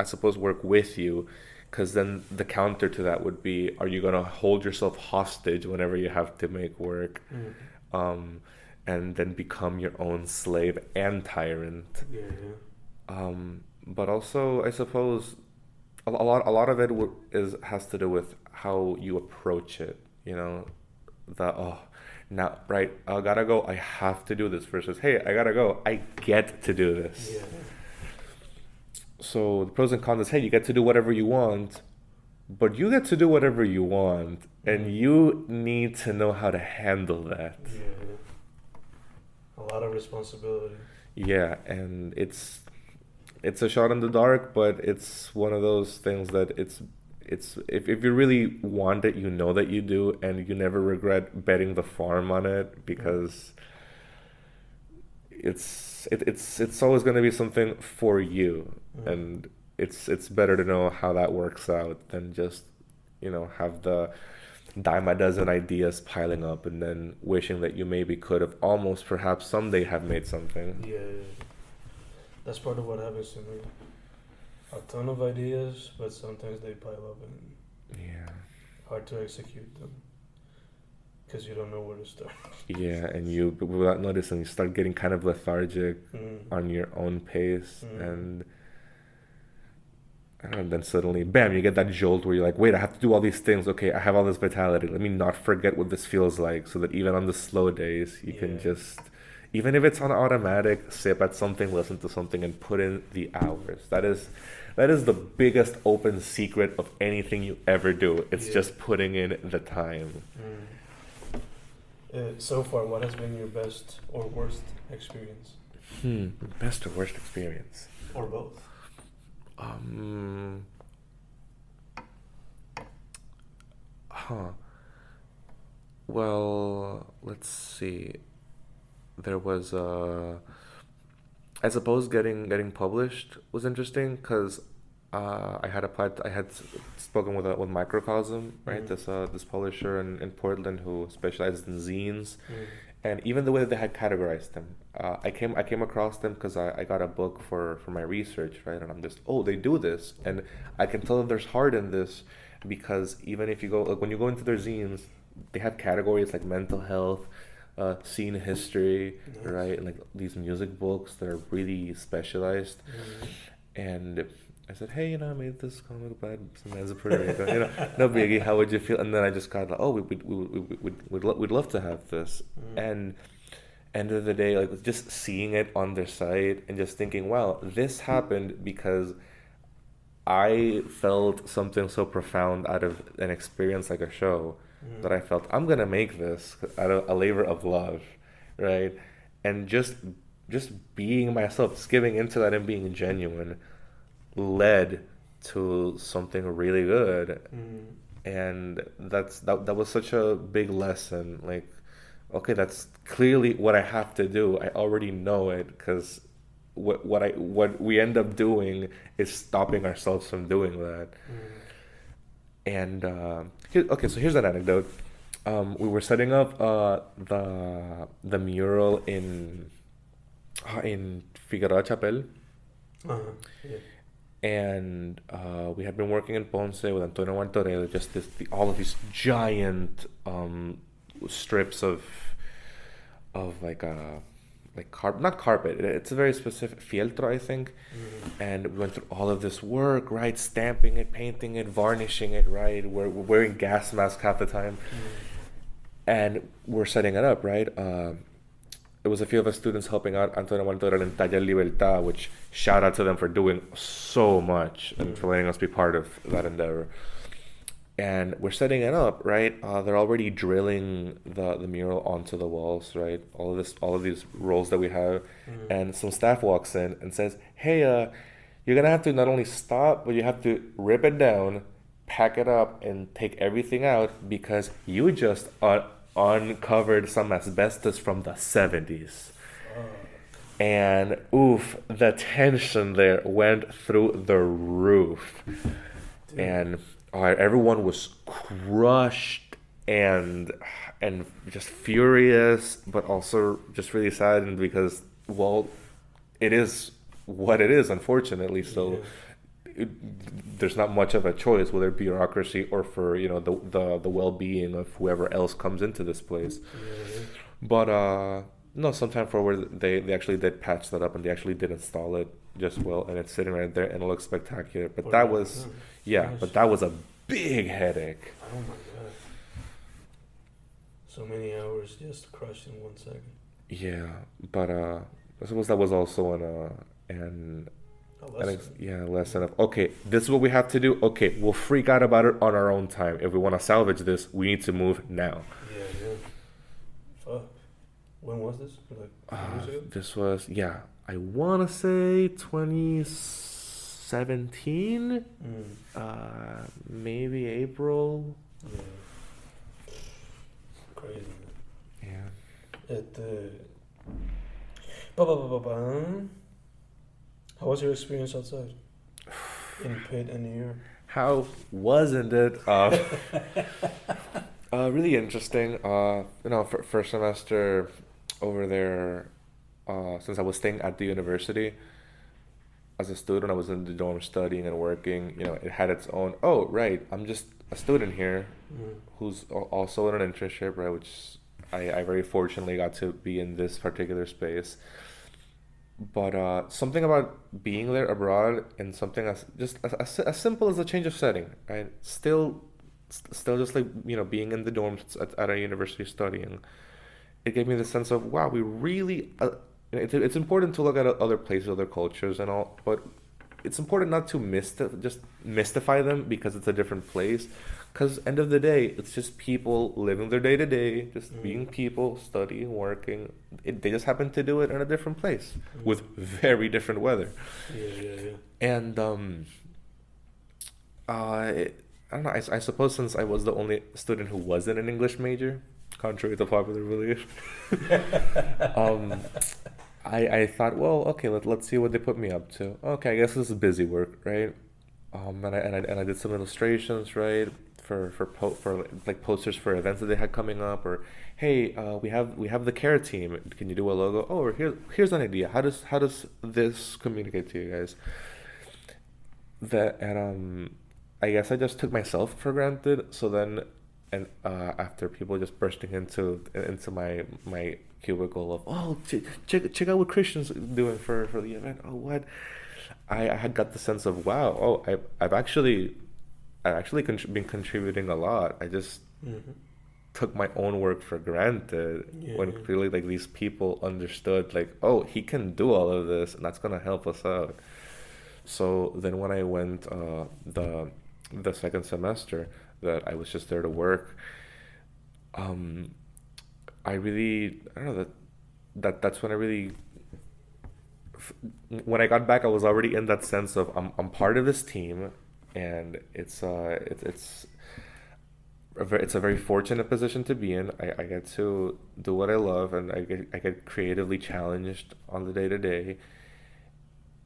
I suppose work with you, because then the counter to that would be, are you going to hold yourself hostage whenever you have to make work? Mm-hmm. Um, and then become your own slave and tyrant. Yeah. Um, but also, I suppose a, a lot, a lot of it w- is has to do with how you approach it. You know, the oh, now right, I gotta go. I have to do this. Versus, hey, I gotta go. I get to do this. Yeah. So the pros and cons is, hey, you get to do whatever you want, but you get to do whatever you want, and you need to know how to handle that. Yeah. A lot of responsibility. Yeah, and it's it's a shot in the dark, but it's one of those things that it's it's if if you really want it, you know that you do, and you never regret betting the farm on it, because it's it, it's it's always going to be something for you, mm. and it's it's better to know how that works out than just, you know, have the dime a dozen ideas piling up and then wishing that you maybe could have almost perhaps someday have made something. Yeah, yeah. That's part of what happens to me. A ton of ideas, but sometimes they pile up and yeah, hard to execute them because you don't know where to start. Yeah, and you, without noticing, you start getting kind of lethargic mm. on your own pace, mm. and and then suddenly, bam, you get that jolt where you're like, wait, I have to do all these things. Okay, I have all this vitality. Let me not forget what this feels like, so that even on the slow days, you yeah. can just, even if it's on automatic, sip at something, listen to something, and put in the hours. That is that is the biggest open secret of anything you ever do. It's yeah. just putting in the time. Mm. Uh, so far, what has been your best or worst experience? Hmm, best or worst experience? Or both? Um, huh. Well, let's see. There was, uh, I suppose, getting getting published was interesting because uh, I had applied. To, I had spoken with uh, with Microcosm, right? Mm-hmm. This uh, this publisher in, in Portland who specialized in zines. Mm-hmm. And even the way that they had categorized them, uh, I came I came across them because I, I got a book for, for my research, right? And I'm just, oh, they do this. And I can tell that there's heart in this because even if you go, like when you go into their zines, they have categories like mental health, uh, scene history, nice. Right? And like these music books that are really specialized. Mm-hmm. And I said, hey, you know, I made this comic, but sometimes it's pretty, you know, no biggie, how would you feel? And then I just got like, oh, we we we we we'd we'd, lo- we'd love to have this. Mm. And end of the day, like just seeing it on their site and just thinking, wow, this happened because I felt something so profound out of an experience like a show mm. that I felt I'm gonna make this out of a labor of love, right? And just just being myself, just giving into that and being genuine. Led to something really good, mm. and that's that. That was such a big lesson. Like, okay, that's clearly what I have to do. I already know it because what what I what we end up doing is stopping ourselves from doing that. Mm. And uh, here, okay, so here's an anecdote. Um, we were setting up uh, the the mural in uh, in Figueroa Chapel. Uh-huh. Yeah. And uh, we had been working in Ponce with Antonio Guantorello, just this, the, all of these giant um, strips of of like a like carpet, not carpet. It's a very specific Fieltro, I think. Mm-hmm. And we went through all of this work, right? Stamping it, painting it, varnishing it, right? We're, we're wearing gas masks half the time, mm-hmm. and we're setting it up, right? Uh, It was a few of us students helping out Antonio Guantorello in Taller Libertad, which shout out to them for doing so much and for letting us be part of that endeavor. And we're setting it up, right? Uh, they're already drilling the, the mural onto the walls, right? All of this, all of these rolls that we have, mm-hmm. and some staff walks in and says, "Hey, uh, you're gonna have to not only stop, but you have to rip it down, pack it up, and take everything out because you just are." Uncovered some asbestos from the seventies. Oh. And oof, the tension there went through the roof. Dude. And all right, everyone was crushed and and just furious, but also just really saddened because, well, it is what it is, unfortunately. So yeah. It, there's not much of a choice, whether bureaucracy or for, you know, the the, the well-being of whoever else comes into this place. Mm-hmm. But uh, No, sometime forward, they, they actually did patch that up, and they actually did install it just well, and it's sitting right there, and it looks spectacular. But that was, yeah, but that was a big headache. Oh, my God. So many hours just crushed in one second. Yeah, but uh, I suppose that was also an, uh, an, a lesson. An ex- yeah, lesson of, okay, this is what we have to do. Okay, we'll freak out about it on our own time. If we want to salvage this, we need to move now. Yeah, yeah. Fuck. When was this? Like uh, years ago? This was, yeah, I want to say twenty seventeen, mm. uh, maybe April. Yeah. Crazy. Man. Yeah. It, uh, ba, ba, ba, ba, ba. How was your experience outside? In Pitt and New York? How wasn't it? Uh, uh, really interesting. Uh, you know, for, first semester over there, uh, since I was staying at the university, as a student, I was in the dorm studying and working. You know, it had its own, oh, right, I'm just a student here mm. who's also in an internship, right, which I, I very fortunately got to be in this particular space. But uh, something about being there abroad and something as just as, as, as simple as a change of setting, right? Still, st- still just like, you know, being in the dorms at, at a university studying, it gave me the sense of, wow, we really... Uh, It's it's important to look at other places, other cultures, and all, but it's important not to mysti- just mystify them because it's a different place. Because end of the day, it's just people living their day to day, just mm. being people, studying, working. It, they just happen to do it in a different place mm. with very different weather. Yeah, yeah, yeah. And um, uh, it, I don't know. I, I suppose since I was the only student who wasn't an English major, contrary to popular belief, um. I, I thought, well, okay, let, let's see what they put me up to. Okay, I guess this is busy work, right? Um, and I and I, and I did some illustrations, right, for for po- for like posters for events that they had coming up, or hey, uh, we have we have the care team. Can you do a logo? Oh, or here here's an idea. How does how does this communicate to you guys? That and um, I guess I just took myself for granted. So then, and uh, after people just bursting into into my my. cubicle of oh ch- check check out what Christian's doing for, for the event oh what I, I had got the sense of wow oh I I've actually I've actually con- been contributing a lot. I just mm-hmm. took my own work for granted yeah. when clearly like these people understood like oh he can do all of this and that's gonna help us out. So then when I went uh, the the second semester that I was just there to work, um. I really, I don't know, that, that that's when I really, when I got back, I was already in that sense of I'm I'm part of this team, and it's uh it, it's it's a very fortunate position to be in. I, I get to do what I love, and I get, I get creatively challenged on the day to day,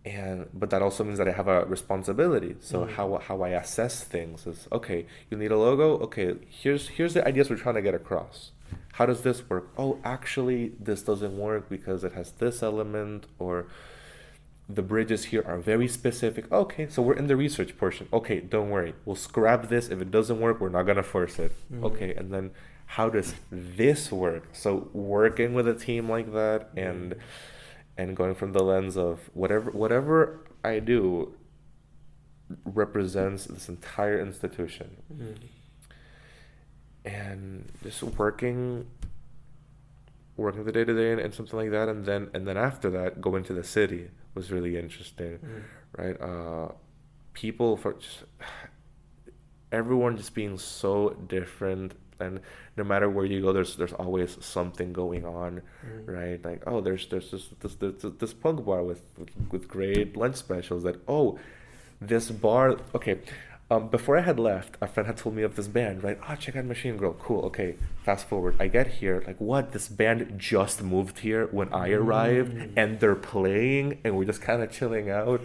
and but that also means that I have a responsibility. So mm-hmm. how how I assess things is okay. You need a logo. Okay, here's here's the ideas we're trying to get across. How does this work? Oh, actually, this doesn't work because it has this element, or the bridges here are very specific. Okay, so we're in the research portion. Okay, don't worry. We'll scrap this. If it doesn't work, we're not going to force it. Mm-hmm. Okay, and then how does this work? So working with a team like that and and going from the lens of whatever whatever I do represents this entire institution. Mm-hmm. And just working working the day to day and something like that, and then and then after that going to the city was really interesting. Mm. Right uh people for just, everyone just being so different, and no matter where you go there's there's always something going on. Mm. Right like oh there's there's this this this, this punk bar with, with with great lunch specials that oh this bar okay Um, before I had left, a friend had told me of this band, right? Oh, check out Machine Girl. Cool, okay. Fast forward. I get here. Like, what? This band just moved here when I arrived, mm. and they're playing, and we're just kind of chilling out,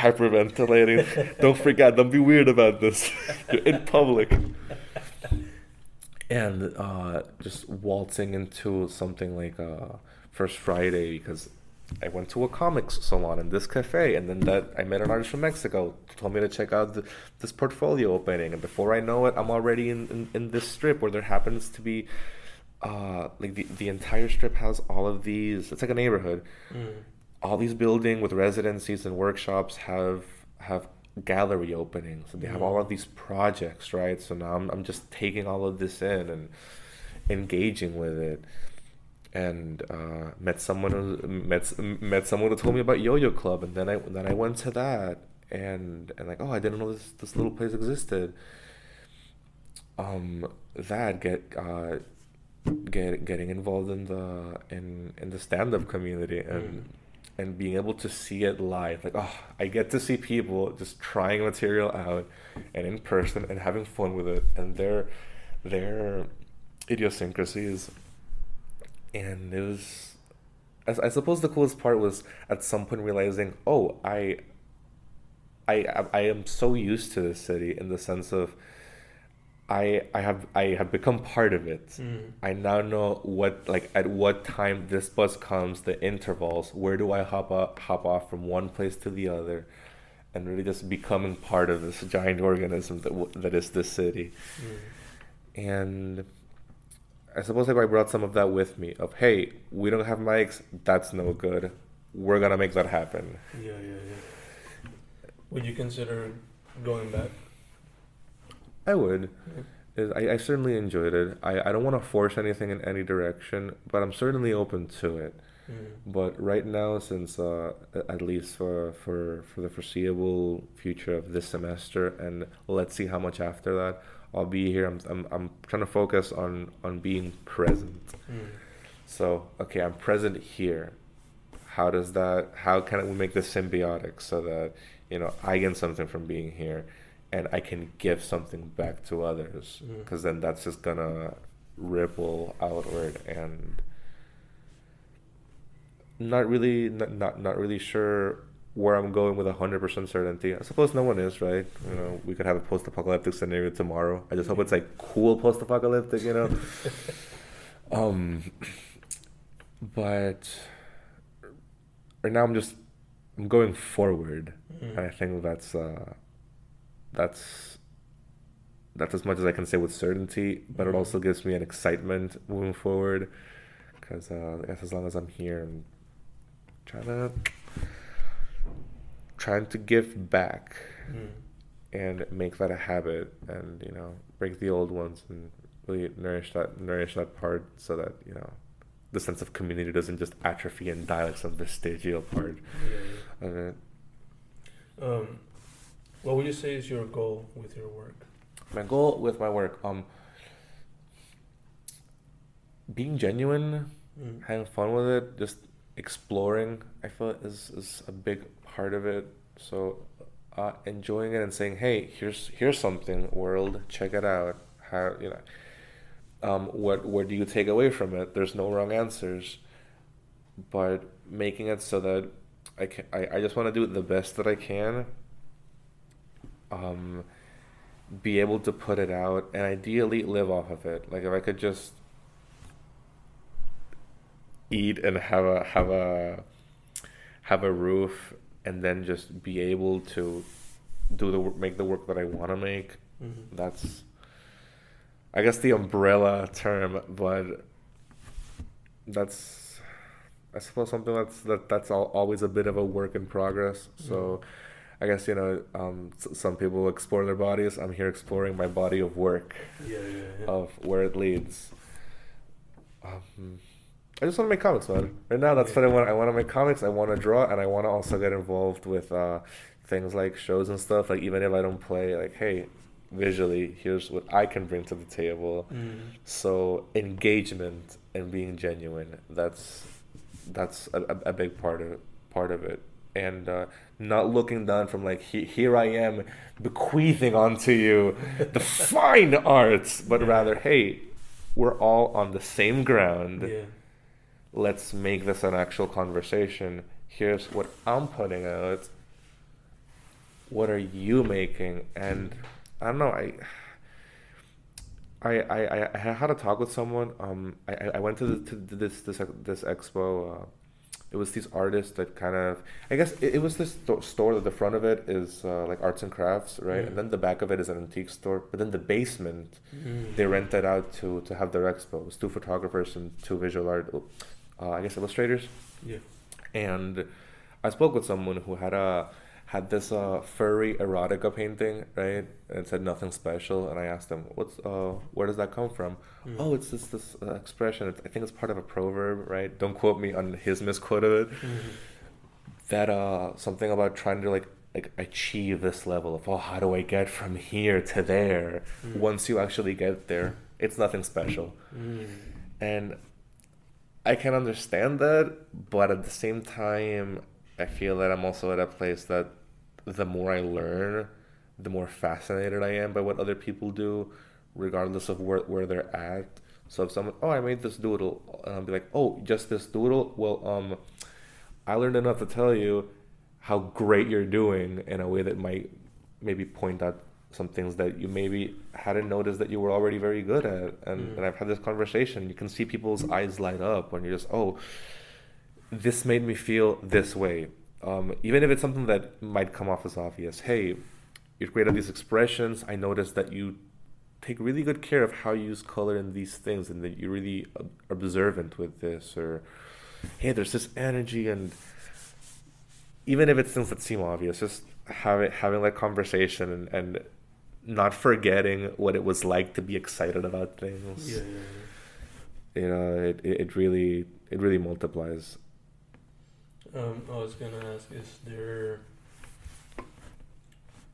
hyperventilating. Don't freak out. Don't be weird about this. You're in public. And uh, just waltzing into something like uh, First Friday, because I went to a comics salon in this cafe, and then that I met an artist from Mexico who told me to check out the, this portfolio opening, and before I know it, I'm already in, in, in this strip where there happens to be uh, like the, the entire strip has all of these. It's like a neighborhood. Mm. All these buildings with residencies and workshops have have gallery openings. And they mm. have all of these projects, right? So now I'm I'm just taking all of this in and engaging with it. And uh, met someone who met met someone who told me about Yo-Yo Club, and then I then I went to that, and and like oh I didn't know this this little place existed. Um, that get uh, get getting involved in the in in the stand-up community and. Mm. And being able to see it live, like, oh, I get to see people just trying material out and in person and having fun with it and their their idiosyncrasies. And it was, I, I suppose the coolest part was at some point realizing, oh, I, I, I am so used to this city in the sense of I I have I have become part of it. Mm. I now know what like at what time this bus comes, the intervals. Where do I hop up, hop off from one place to the other, and really just becoming part of this giant organism that that is this city. Mm. And I suppose if I brought some of that with me, of hey, we don't have mics, that's no good. We're gonna make that happen. Yeah, yeah, yeah. Would you consider going back? I would. I, I certainly enjoyed it. I, I don't want to force anything in any direction, but I'm certainly open to it. Mm. But right now, since uh, at least for, for for the foreseeable future of this semester, and let's see how much after that, I'll be here. I'm I'm, I'm trying to focus on, on being present. Mm. So, okay, I'm present here. How does that? How can we make this symbiotic so that, you know, I get something from being here? And I can give something back to others, because yeah. then that's just gonna ripple outward. And not really, not not, not really sure where I'm going with a hundred percent certainty. I suppose no one is, right? You know, we could have a post-apocalyptic scenario tomorrow. I just hope it's like cool post-apocalyptic, you know. um, but right now I'm just I'm going forward, mm. and I think that's. Uh, That's that's as much as I can say with certainty, but it also gives me an excitement moving forward, because uh, as long as I'm here, I'm trying to trying to give back mm. and make that a habit, and you know, break the old ones and really nourish that nourish that part, so that you know, the sense of community doesn't just atrophy and die like some vestigial part yeah. of it. Um. What would you say is your goal with your work? My goal with my work, um, being genuine, mm. having fun with it, just exploring. I feel is is a big part of it. So, uh, enjoying it and saying, "Hey, here's here's something, world. Check it out." How you know? Um, what what do you take away from it? There's no wrong answers, but making it so that I can, I, I just want to do the best that I can. Um, be able to put it out and ideally live off of it. Like if I could just eat and have a have a have a roof, and then just be able to do the make the work that I want to make. Mm-hmm. That's, I guess, the umbrella term, but that's, I suppose, something that's that that's all, always a bit of a work in progress. Mm-hmm. So. I guess, you know, um, some people explore their bodies. I'm here exploring my body of work, yeah, yeah, yeah. of where it leads. Um, I just want to make comics, man. Right now, that's yeah. what I want. I want to make comics. I want to draw, and I want to also get involved with uh, things like shows and stuff. Like even if I don't play, like, hey, visually, here's what I can bring to the table. Mm. So engagement and being genuine—that's that's a, a big part of part of it. And uh, not looking down from like, he- here I am bequeathing onto you the fine arts, but yeah. rather, hey, we're all on the same ground. Yeah. Let's make this an actual conversation. Here's what I'm putting out. What are you making? And I don't know, I I I, I had a talk with someone. Um, I, I went to, the, to this, this, this expo, uh, it was these artists that kind of, I guess it, it was this sto- store that the front of it is uh, like arts and crafts, right? Mm. And then the back of it is an antique store. But then the basement, mm. they rent that out to, to have their expo. It was two photographers and two visual art, uh, I guess illustrators. Yeah. And I spoke with someone who had a had this uh, furry erotica painting, right? And it said nothing special. And I asked them, "What's uh, where does that come from?" Mm. Oh, it's just this uh, expression. It's, I think it's part of a proverb, right? Don't quote me on his misquote of it. Mm-hmm. That uh, something about trying to like like achieve this level of, oh, how do I get from here to there? Mm. Once you actually get there, it's nothing special. Mm. And I can understand that, but at the same time, I feel that I'm also at a place that the more I learn, the more fascinated I am by what other people do, regardless of where, where they're at. So if someone, oh, I made this doodle, and I'll be like, oh, just this doodle? Well, um, I learned enough to tell you how great you're doing in a way that might maybe point out some things that you maybe hadn't noticed that you were already very good at. And, mm. and I've had this conversation. You can see people's eyes light up when you're just, oh, this made me feel this way. Um, even if it's something that might come off as obvious. Hey, you're great at these expressions. I noticed that you take really good care of how you use color in these things and that you're really observant with this. Or, hey, there's this energy. And even if it's things that seem obvious, just have it, having that conversation and, and not forgetting what it was like to be excited about things. Yeah, yeah, yeah. You know, it, it, it really it really multiplies. Um, I was going to ask, is there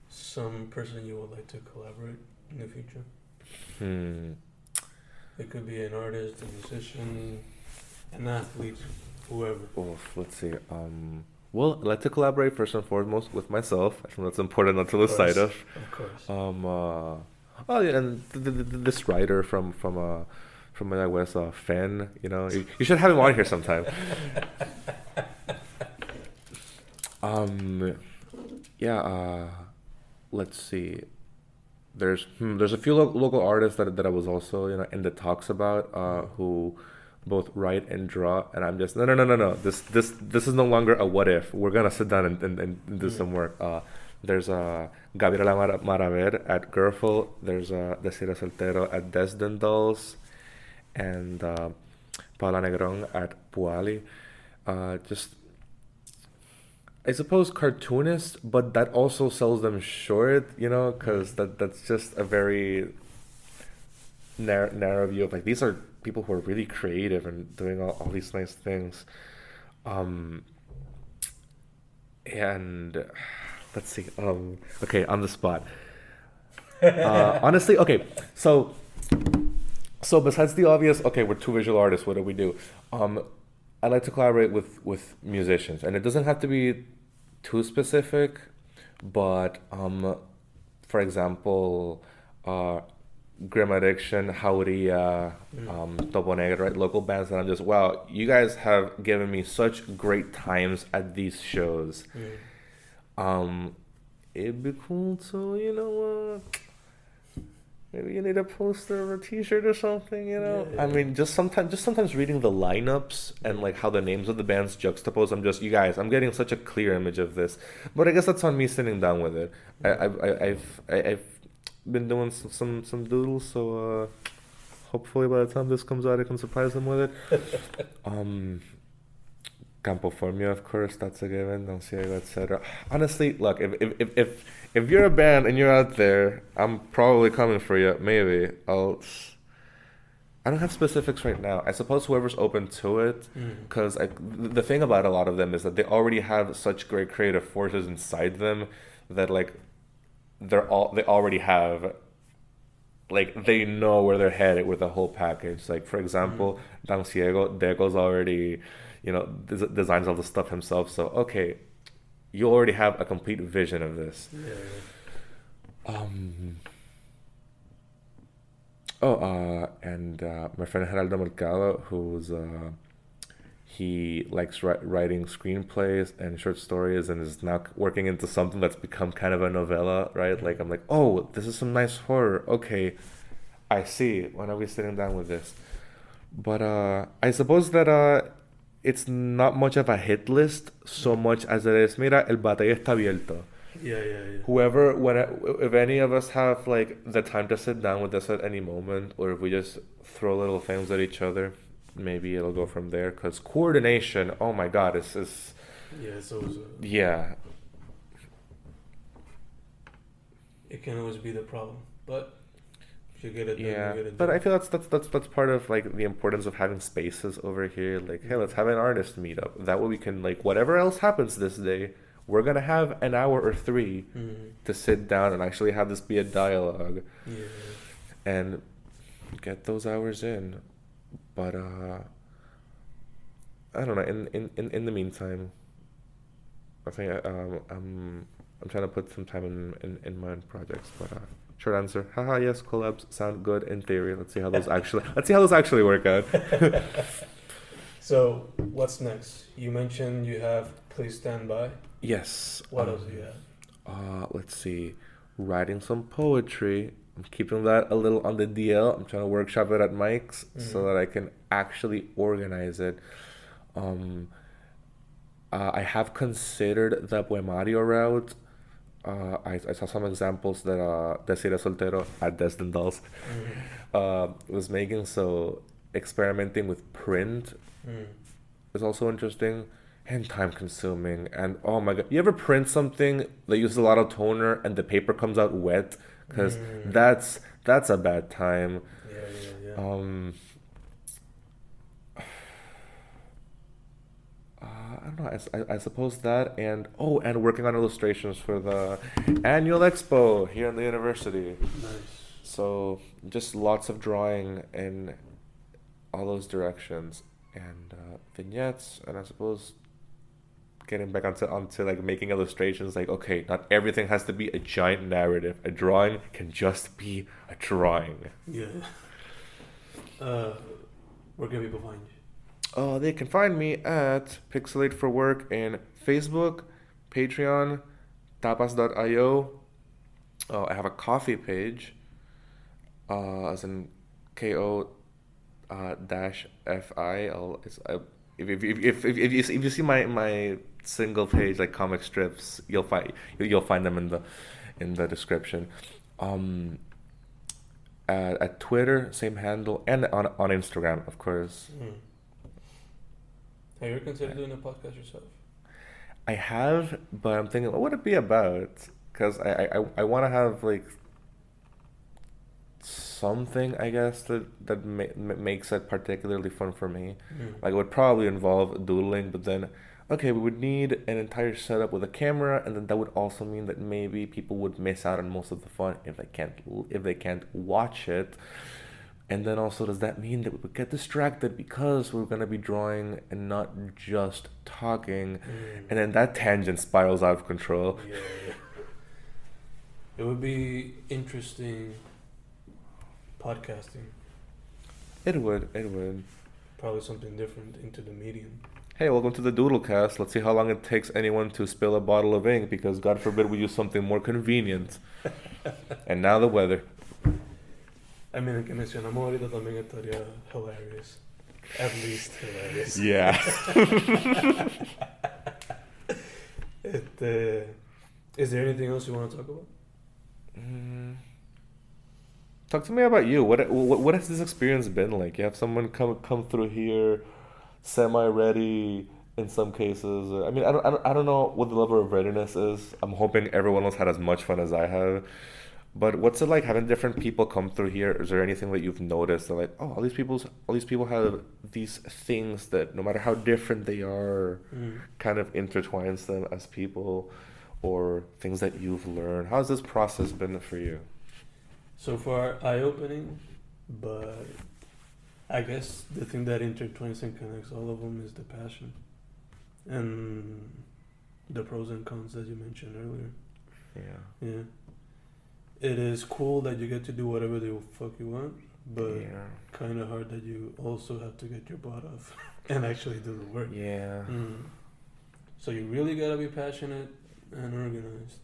some person you would like to collaborate in the future? Hmm. It could be an artist, a musician, an athlete, whoever. Oof, let's see. Um, well, I'd like to collaborate first and foremost with myself. I think that's important not to lose sight of. Of course. Um, uh, oh, yeah, and th- th- th- this writer from... from uh, From Mayagüez, uh, fan, you know, you, you should have him on here sometime. um, yeah, uh, let's see. There's hmm, there's a few lo- local artists that that I was also you know in the talks about, uh, who both write and draw, and I'm just no no no no no. This this this is no longer a what if. We're gonna sit down and and, and do mm. some work. Uh, There's uh, Gabriela Mar- Maraver at Girlful. There's uh, Desirée Soltero at Desdendals. And uh, Paola Negron at Puali. Uh, just, I suppose, cartoonist, but that also sells them short, you know, because that, that's just a very narrow, narrow view of, like, these are people who are really creative and doing all, all these nice things. Um, and let's see. Um, okay, on the spot. Uh, honestly, okay, so... So besides the obvious, okay, we're two visual artists, what do we do? Um, I like to collaborate with, with musicians, and it doesn't have to be too specific, but um, for example, uh, Grim Addiction, Jauria, um, Topo Negro, right? Local bands that I'm just, wow, you guys have given me such great times at these shows. Mm. Um, it'd be cool to, you know, uh, maybe you need a poster or a T-shirt or something, you know. Yeah, yeah. I mean, just sometimes, just sometimes reading the lineups and like how the names of the bands juxtapose. I'm just, you guys, I'm getting such a clear image of this. But I guess that's on me sitting down with it. I, I, I, I've, I, I've been doing some, some, some doodles, so uh, hopefully by the time this comes out, I can surprise them with it. um, Campo Formia, of course, that's a given. Don Ciego, et cetera. Honestly, look, if if if. if If you're a band and you're out there, I'm probably coming for you. Maybe I'll. I don't have specifics right now. I suppose whoever's open to it, because mm. the thing about a lot of them is that they already have such great creative forces inside them that like, they're all they already have. Like they know where they're headed with the whole package. Like for example, mm. Don Ciego, Dego's already, you know, des- designs all the stuff himself. So okay. You already have a complete vision of this. Yeah. Um, oh, uh, and uh, my friend Geraldo Mercado, who's uh, he likes ri- writing screenplays and short stories, and is now working into something that's become kind of a novella, right? Like I'm like, oh, this is some nice horror. Okay, I see. When are we sitting down with this? But uh, I suppose that uh, it's not much of a hit list so much as it is, mira, el batey está abierto. Yeah, yeah, yeah. Whoever, when I, if any of us have like the time to sit down with this at any moment, or if we just throw little things at each other, maybe it'll go from there. Because coordination, oh my god, it's is. Yeah, it's always. A... Yeah. It can always be the problem, but if you get it done, yeah. You get it done. But I feel that's that's that's that's part of like the importance of having spaces over here. Like, hey, let's have an artist meetup. That way we can like whatever else happens this day. We're going to have an hour or three mm-hmm. to sit down and actually have this be a dialogue yeah. and get those hours in. But, uh, I don't know. In, in, in, in the meantime, I think I, um, I'm, I'm trying to put some time in, in, in my own projects, but, uh, short answer. Haha, yes, collabs sound good in theory. Let's see how those actually, let's see how those actually work out. So what's next? You mentioned you have Please Stand By. Yes. What um, else do you have? Uh, let's see. Writing some poetry. I'm keeping that a little on the D L. I'm trying to workshop it at Mike's mm-hmm. so that I can actually organize it. Um, uh, I have considered the poemario route. Uh, I, I saw some examples that uh, Desirée Soltero at Desdendals mm-hmm. uh, was making. So experimenting with print mm. is also interesting. And time-consuming, and oh my god, you ever print something that uses a lot of toner and the paper comes out wet? Because mm. that's that's a bad time. Yeah, yeah, yeah. Um, uh, I don't know. I, I, I suppose that, and oh, and working on illustrations for the annual expo here at the university. Nice. So just lots of drawing in all those directions, and uh, vignettes, and I suppose. Getting back onto, onto like making illustrations, like, okay, not everything has to be a giant narrative. A drawing can just be a drawing. Yeah. Uh, where can people find you? Uh, they can find me at Pixelate for Work and Facebook, Patreon, tapas dot io. Oh, I have a coffee page, uh, as in K O uh, dash F I. I'll, it's, I, if, if, if, if, if, you see, if you see my... my single page like comic strips, you'll find you'll find them in the in the description. Um, at, at Twitter, same handle, and on on Instagram, of course. Mm. Have you ever considered I, doing a podcast yourself? I have, but I'm thinking, what would it be about? Because I I, I want to have like something, I guess, that that ma- makes it particularly fun for me. Mm. Like it would probably involve doodling, but then. Okay, we would need an entire setup with a camera, and then that would also mean that maybe people would miss out on most of the fun if they can't if they can't watch it. And then also, does that mean that we would get distracted because we're going to be drawing and not just talking? Mm. And then that tangent spirals out of control. Yeah, yeah. It would be interesting podcasting. It would, it would. Probably something different into the medium. Hey, welcome to the Doodlecast. Let's see how long it takes anyone to spill a bottle of ink, because God forbid we use something more convenient. And now the weather. I mean, que mencionamos ahorita también estaría hilarious. At least hilarious. Yeah. este, is there anything else you want to talk about? Mm. Talk to me about you. What, what what has this experience been like? You have someone come come through here... semi-ready in some cases. I mean, I don't, I don't, I don't know what the level of readiness is. I'm hoping everyone else had as much fun as I have. But what's it like having different people come through here? Is there anything that you've noticed that like, oh, all these people's, all these people have these things that no matter how different they are, mm. kind of intertwines them as people, or things that you've learned? How's this process been for you? So far, eye-opening, but. I guess the thing that intertwines and connects all of them is the passion and the pros and cons that you mentioned earlier. Yeah. Yeah. It is cool that you get to do whatever the fuck you want, but yeah. kind of hard that you also have to get your butt off and actually do the work. Yeah. Mm. So you really gotta be passionate and organized.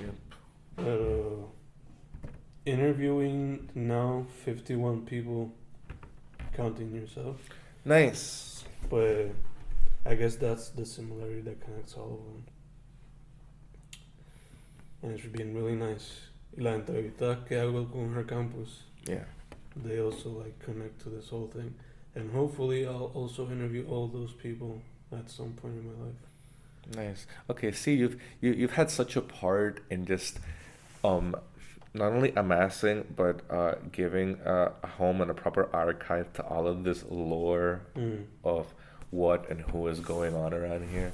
Yep. But uh, interviewing now fifty-one people. Counting yourself. Nice. Pues I guess that's the similarity that connects all of them. And it's been really nice. Y la entrevista que hago con her campus, yeah, they also like connect to this whole thing. And hopefully I'll also interview all those people at some point in my life. Nice. Okay, see, you've you, you've had such a part in just um not only amassing but uh giving uh, a home and a proper archive to all of this lore mm. of what and who is going on around here.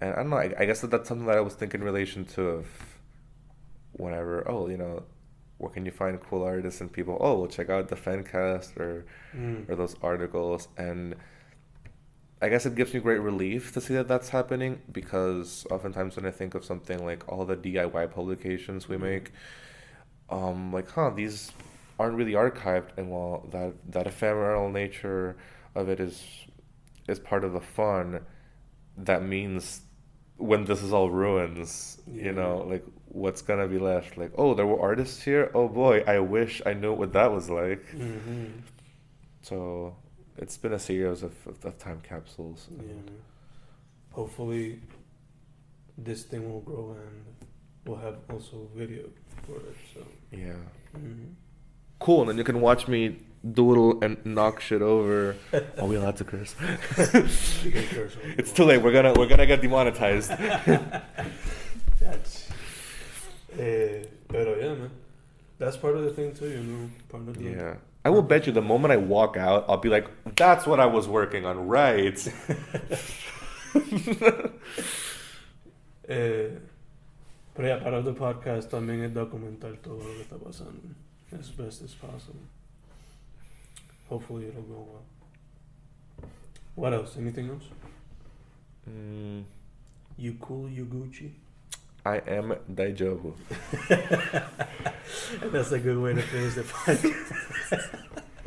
And I don't know, I, I guess that that's something that I was thinking in relation to whenever, oh, you know, where can you find cool artists and people? Oh, well, check out the Fencast or mm. or those articles. And I guess it gives me great relief to see that that's happening, because oftentimes when I think of something like all the D I Y publications we make, um, like, huh, these aren't really archived. And while that, that ephemeral nature of it is is part of the fun, that means when this is all ruins, yeah. you know, like, what's gonna be left? Like, oh, there were artists here? Oh boy, I wish I knew what that was like. Mm-hmm. So it's been a series of, of, of time capsules. Yeah. Hopefully this thing will grow and we'll have also video for it, so. Yeah. Mm-hmm. Cool, and then you can watch me doodle and knock shit over. Are we allowed to curse? You can curse. It's too late. We're gonna we're gonna get demonetized. That's, eh, pero yeah, man. That's part of the thing too, you know. Part of the yeah. Thing. I will bet you the moment I walk out, I'll be like, "That's what I was working on, right?" eh, pero yeah, part of the podcast también es documentar todo lo que está pasando as best as possible. Hopefully it'll go well. What else? Anything else? Mm. You cool, you Gucci? I am Daijobu. That's a good way to finish the podcast.